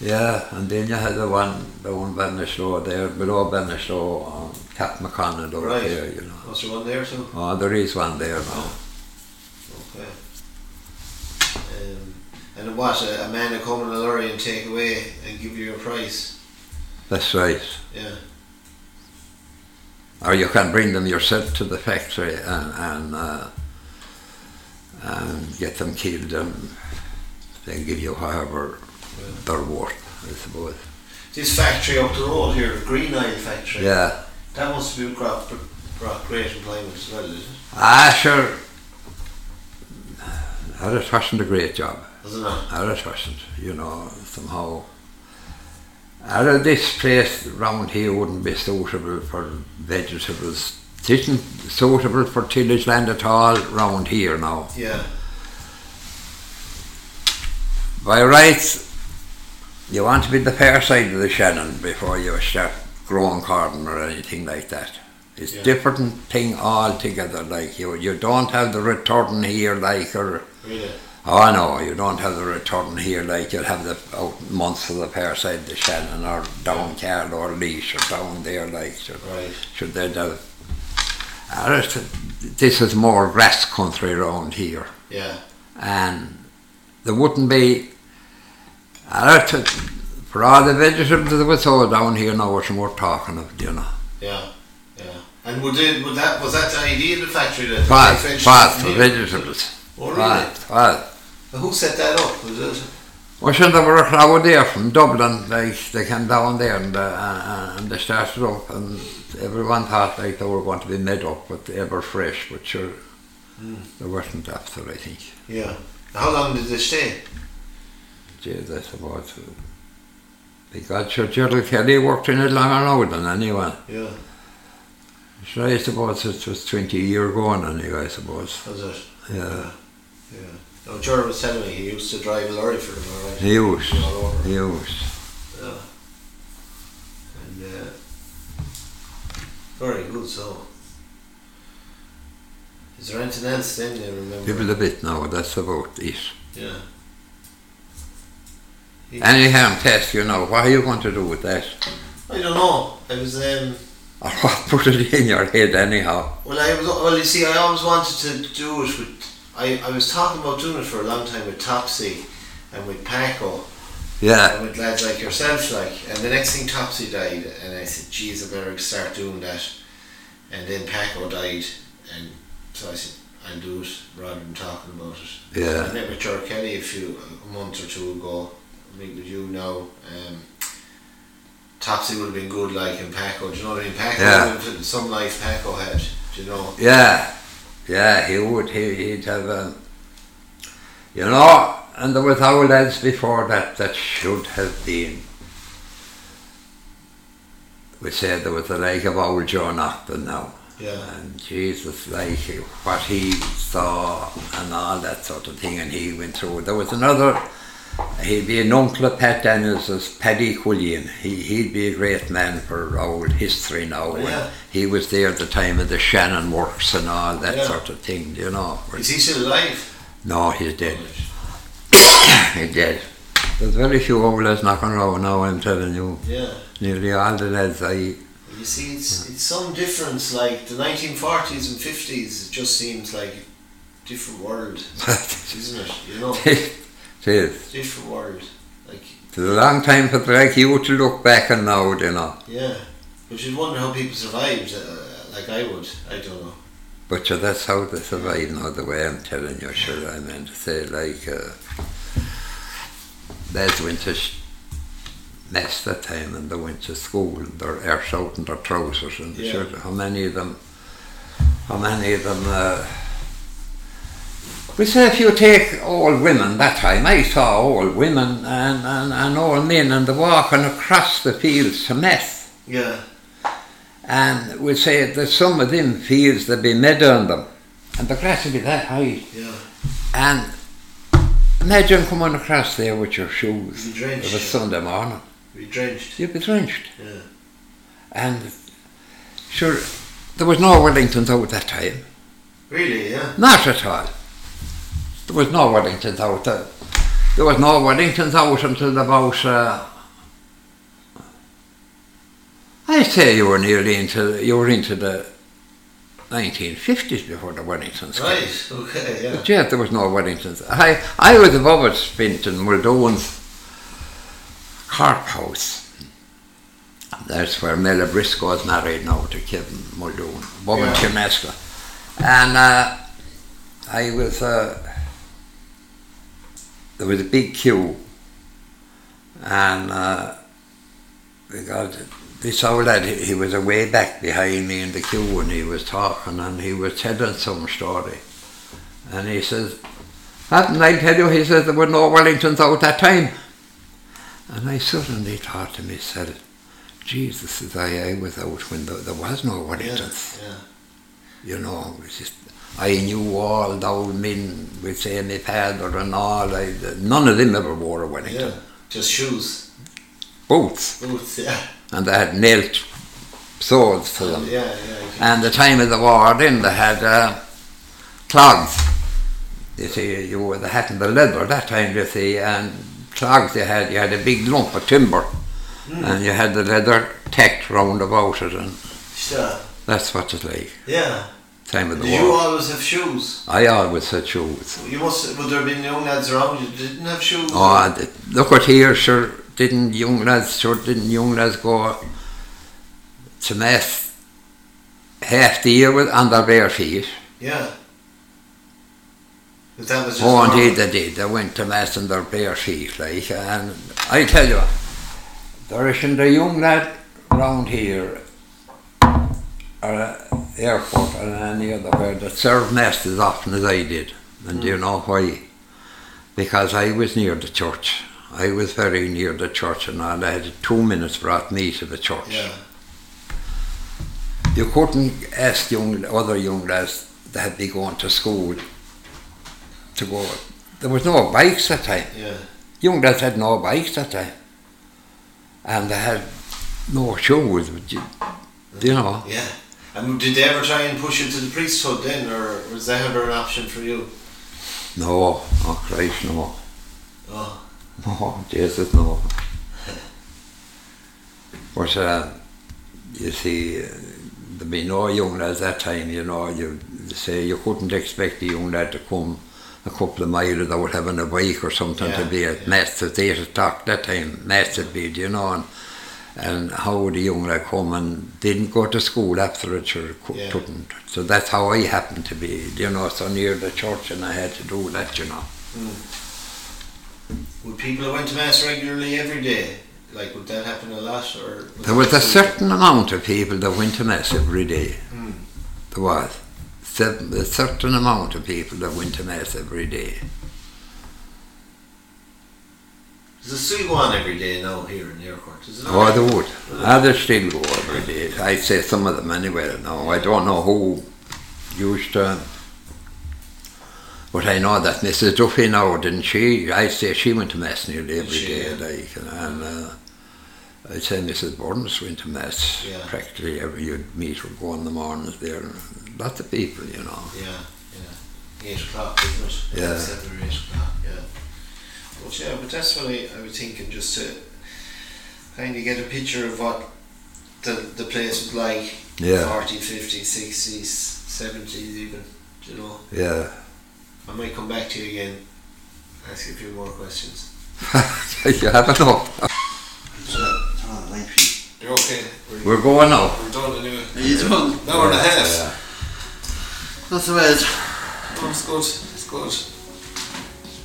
yeah. yeah, and then you had the one down Bannislow there, below Bannislow, on um, Cap McConnell over right. there, you know. Was there one there too? Oh, there is one there now. Okay. Um, and what, a, a man to come in a lorry and take away and give you a price? That's right. Yeah. Or you can bring them yourself to the factory and... and uh, and get them killed and They'll give you however yeah. they're worth, I suppose. This factory up the road here, the Green Isle factory. Yeah. That must have been brought, brought great employment as well, did it? Ah, sure. I was wasn't a great job. Wasn't it? I was wasn't, you know, somehow. Out of this place round here wouldn't be suitable for vegetables. It isn't suitable for tillage land at all round here now. Yeah. By rights, you want to be the fair side of the Shannon before you start growing cotton or anything like that. It's a yeah. different thing altogether. Like you, you don't have the return here like or. Really? Oh no, you don't have the return here like you'll have the out months of the fair side of the Shannon or down Carl or Leash or down there like. Should, right. Should they have? This is more grass country around here. Yeah. And there wouldn't be. For all the vegetables that were sold down here now, which we're talking of, you know. Yeah. And would it, would that, was that the idea in the factory then? Fast, the fast, for vegetables. Oh really? Fast, fast. Well, who set that up? Was it? Well, there were a crowd there from Dublin, like, they came down there and, uh, and they started up and everyone thought like they were going to be made up, but ever fresh, but sure, mm. they weren't after, I think. Yeah. How long did they stay? Jeez, I suppose. Because sure, Gerald Kelly worked in it longer now than anyone. Yeah. So I suppose it was twenty years ago anyway, I suppose. Was it? Yeah. Yeah. Now, Jordan was telling me he used to drive a lorry for them, right? He used. He used. Yeah. And, uh, very good, so. Is there anything else then you remember? Give it a bit now, that's about it. Yeah. He Anyhow, Tess, you know, what are you going to do with that? I don't know. I was, um... or what put it in your head anyhow? Well, I was, well, you see, I always wanted to do it with, I, I was talking about doing it for a long time with Topsy and with Paco. Yeah. And with lads like yourself, like, and the next thing Topsy died, and I said, geez, I better start doing that. And then Paco died, and so I said, I'll do it rather than talking about it. Yeah. I met with Joe Kelly a few, a month or two ago, I meet with you now, um, Topsy would have been good like in Paco, do you know what I mean? Paco yeah. some life Paco had, do you know? Yeah, yeah, he would, he, he'd have, um, you know, and there was our lads before that, that should have been, we said there was the like of old John Upton now. Yeah. And Jesus, like what he saw and all that sort of thing and he went through. There was another, he'd be an uncle of Pat Daniels as Paddy Quillian. He, he'd be a great man for old history now. Yeah. He was there at the time of the Shannon Works and all that yeah. sort of thing, you know. Is he still alive? No, he's dead. Oh, he's dead. There's very few old lads knocking around now, I'm telling you. Yeah. Nearly all the lads I... You see, it's, it's some difference, like the nineteen forties and fifties, it just seems like a different world, isn't it, you know? It's different world. Like, it's a long time for like you to look back and now, you know. Yeah, but you'd wonder how people survived, uh, like I would, I don't know. But sure, that's how they survive now, the way I'm telling you, sure, I meant to say, like, uh, lads went to mess that time and they went to school, they're airs out in their trousers, and yeah. sure, how many of them, how many of them, uh, we say if you take all women that time, I saw all women and, and, and all men and they're walking across the fields to mess. Yeah. And we say that some of them fields there'd be meadow on them and the grass would be that high. Yeah. And imagine coming across there with your shoes. You'd be drenched. It was Sunday morning. You'd be drenched. You'd be drenched. Yeah. And sure, there was no Wellingtons out that time. Really, yeah? Not at all. There was no Wellingtons out there. There was no Wellingtons out until about, uh, I say you were nearly into, you were into the nineteen fifties before the Wellingtons came. Right, okay, yeah. But yeah, there was no Wellingtons. I, I was above at Spinton, Muldoon's Carp House. That's where Mela Briscoe's married now to Kevin Muldoon, above yeah. in Chemaska. And uh, I was, uh, there was a big queue, and uh, because this old lad, he was away back behind me in the queue, and he was talking, and he was telling some story, and he says, "Happened, I tell you," he says, "there were no Wellingtons out that time." And I suddenly thought to myself, Jesus, as I, I was out when there, there was no Wellingtons. Yeah, yeah. You know, just, I knew all the old men, we say my father and all, I, none of them ever wore a Wellington. Yeah, just shoes. Boots. Boots, yeah. And they had nailed swords for them. Yeah, yeah. yeah. And the time of the war then they had uh, clogs. You see, you wore the hat and the leather that time, you see, and clogs you had, you had a big lump of timber. Mm. And you had the leather tacked round about it, and sure. That's what it's like. Yeah. Time of the did war. Did you always have shoes? I always had shoes. You must. Would there have been young lads around you didn't have shoes? Oh, did, look at here, sure. Didn't young lads? Sure, didn't young lads go to mass half the year with on their bare feet? Yeah. But that was just oh, normal. Indeed they did. They went to mass on their bare feet, like, and I tell you. There isn't a young lad round here, or Eyrecourt or any other where that served mass as often as I did. And mm. do you know why? Because I was near the church. I was very near the church, and all. I had two minutes brought me to the church. Yeah. You couldn't ask young other young lads that had been going to school to go. There was no bikes that time. Yeah. Young lads had no bikes that time. And they had no shoes, you, you know. Yeah. And did they ever try and push you to the priesthood then, or was that ever an option for you? No, oh Christ, no. Oh. No, Jesus, no. But, uh, you see, there'd be no young lads that time, you know. You say you couldn't expect a young lad to come a couple of miles without having a bike or something yeah, to be at yeah. mass at eight o'clock that time, mass would be, you know, and, and how would a young lad come and didn't go to school after it or yeah. couldn't. So that's how I happened to be, you know, so near the church, and I had to do that, you know. Mm. Would people who went to mass regularly every day? Like, would that happen a lot? Or was there was a certain amount of people that went to mass every day. Mm. There was. A certain amount of people that went to mass every day. Does it still go on every day now here in Eyrecourt? Is it oh, they would. Ah, they still go every day. I'd say some of them anyway now. I don't know who used to. But I know that Missus Duffy now, didn't she? I'd say she went to mass nearly every she, day. Yeah. Like, and uh, I'd say Missus Burns went to mass yeah. practically every. You'd meet her go in the mornings there. Lots of people, you know. Yeah, yeah. Eight o'clock, isn't it? Yeah. Seven or eight o'clock, yeah. But yeah, but that's what I, I was thinking, just to kind of get a picture of what the the place was like. Yeah. forties, fifties, sixties, seventies even, you know. Yeah. I might come back to you again, ask you a few more questions. You have enough. Oh, thank you. You're okay. We're, we're going now. We're done anyway. He's done. An hour and a half. Yeah. That's the way it is. Oh, it's good, it's good.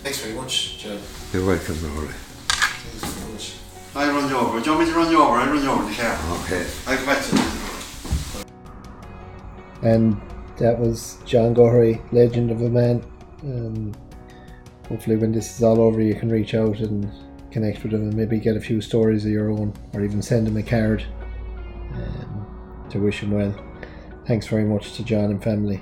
Thanks very much, John. You're welcome, Rory. Thanks very much. I run you over. Do you want me to run you over? I run you over the car. Okay. I go back to the And that was John Gohery, legend of a man. Um, hopefully when this is all over you can reach out and connect with him and maybe get a few stories of your own, or even send him a card um, to wish him well. Thanks very much to John and family.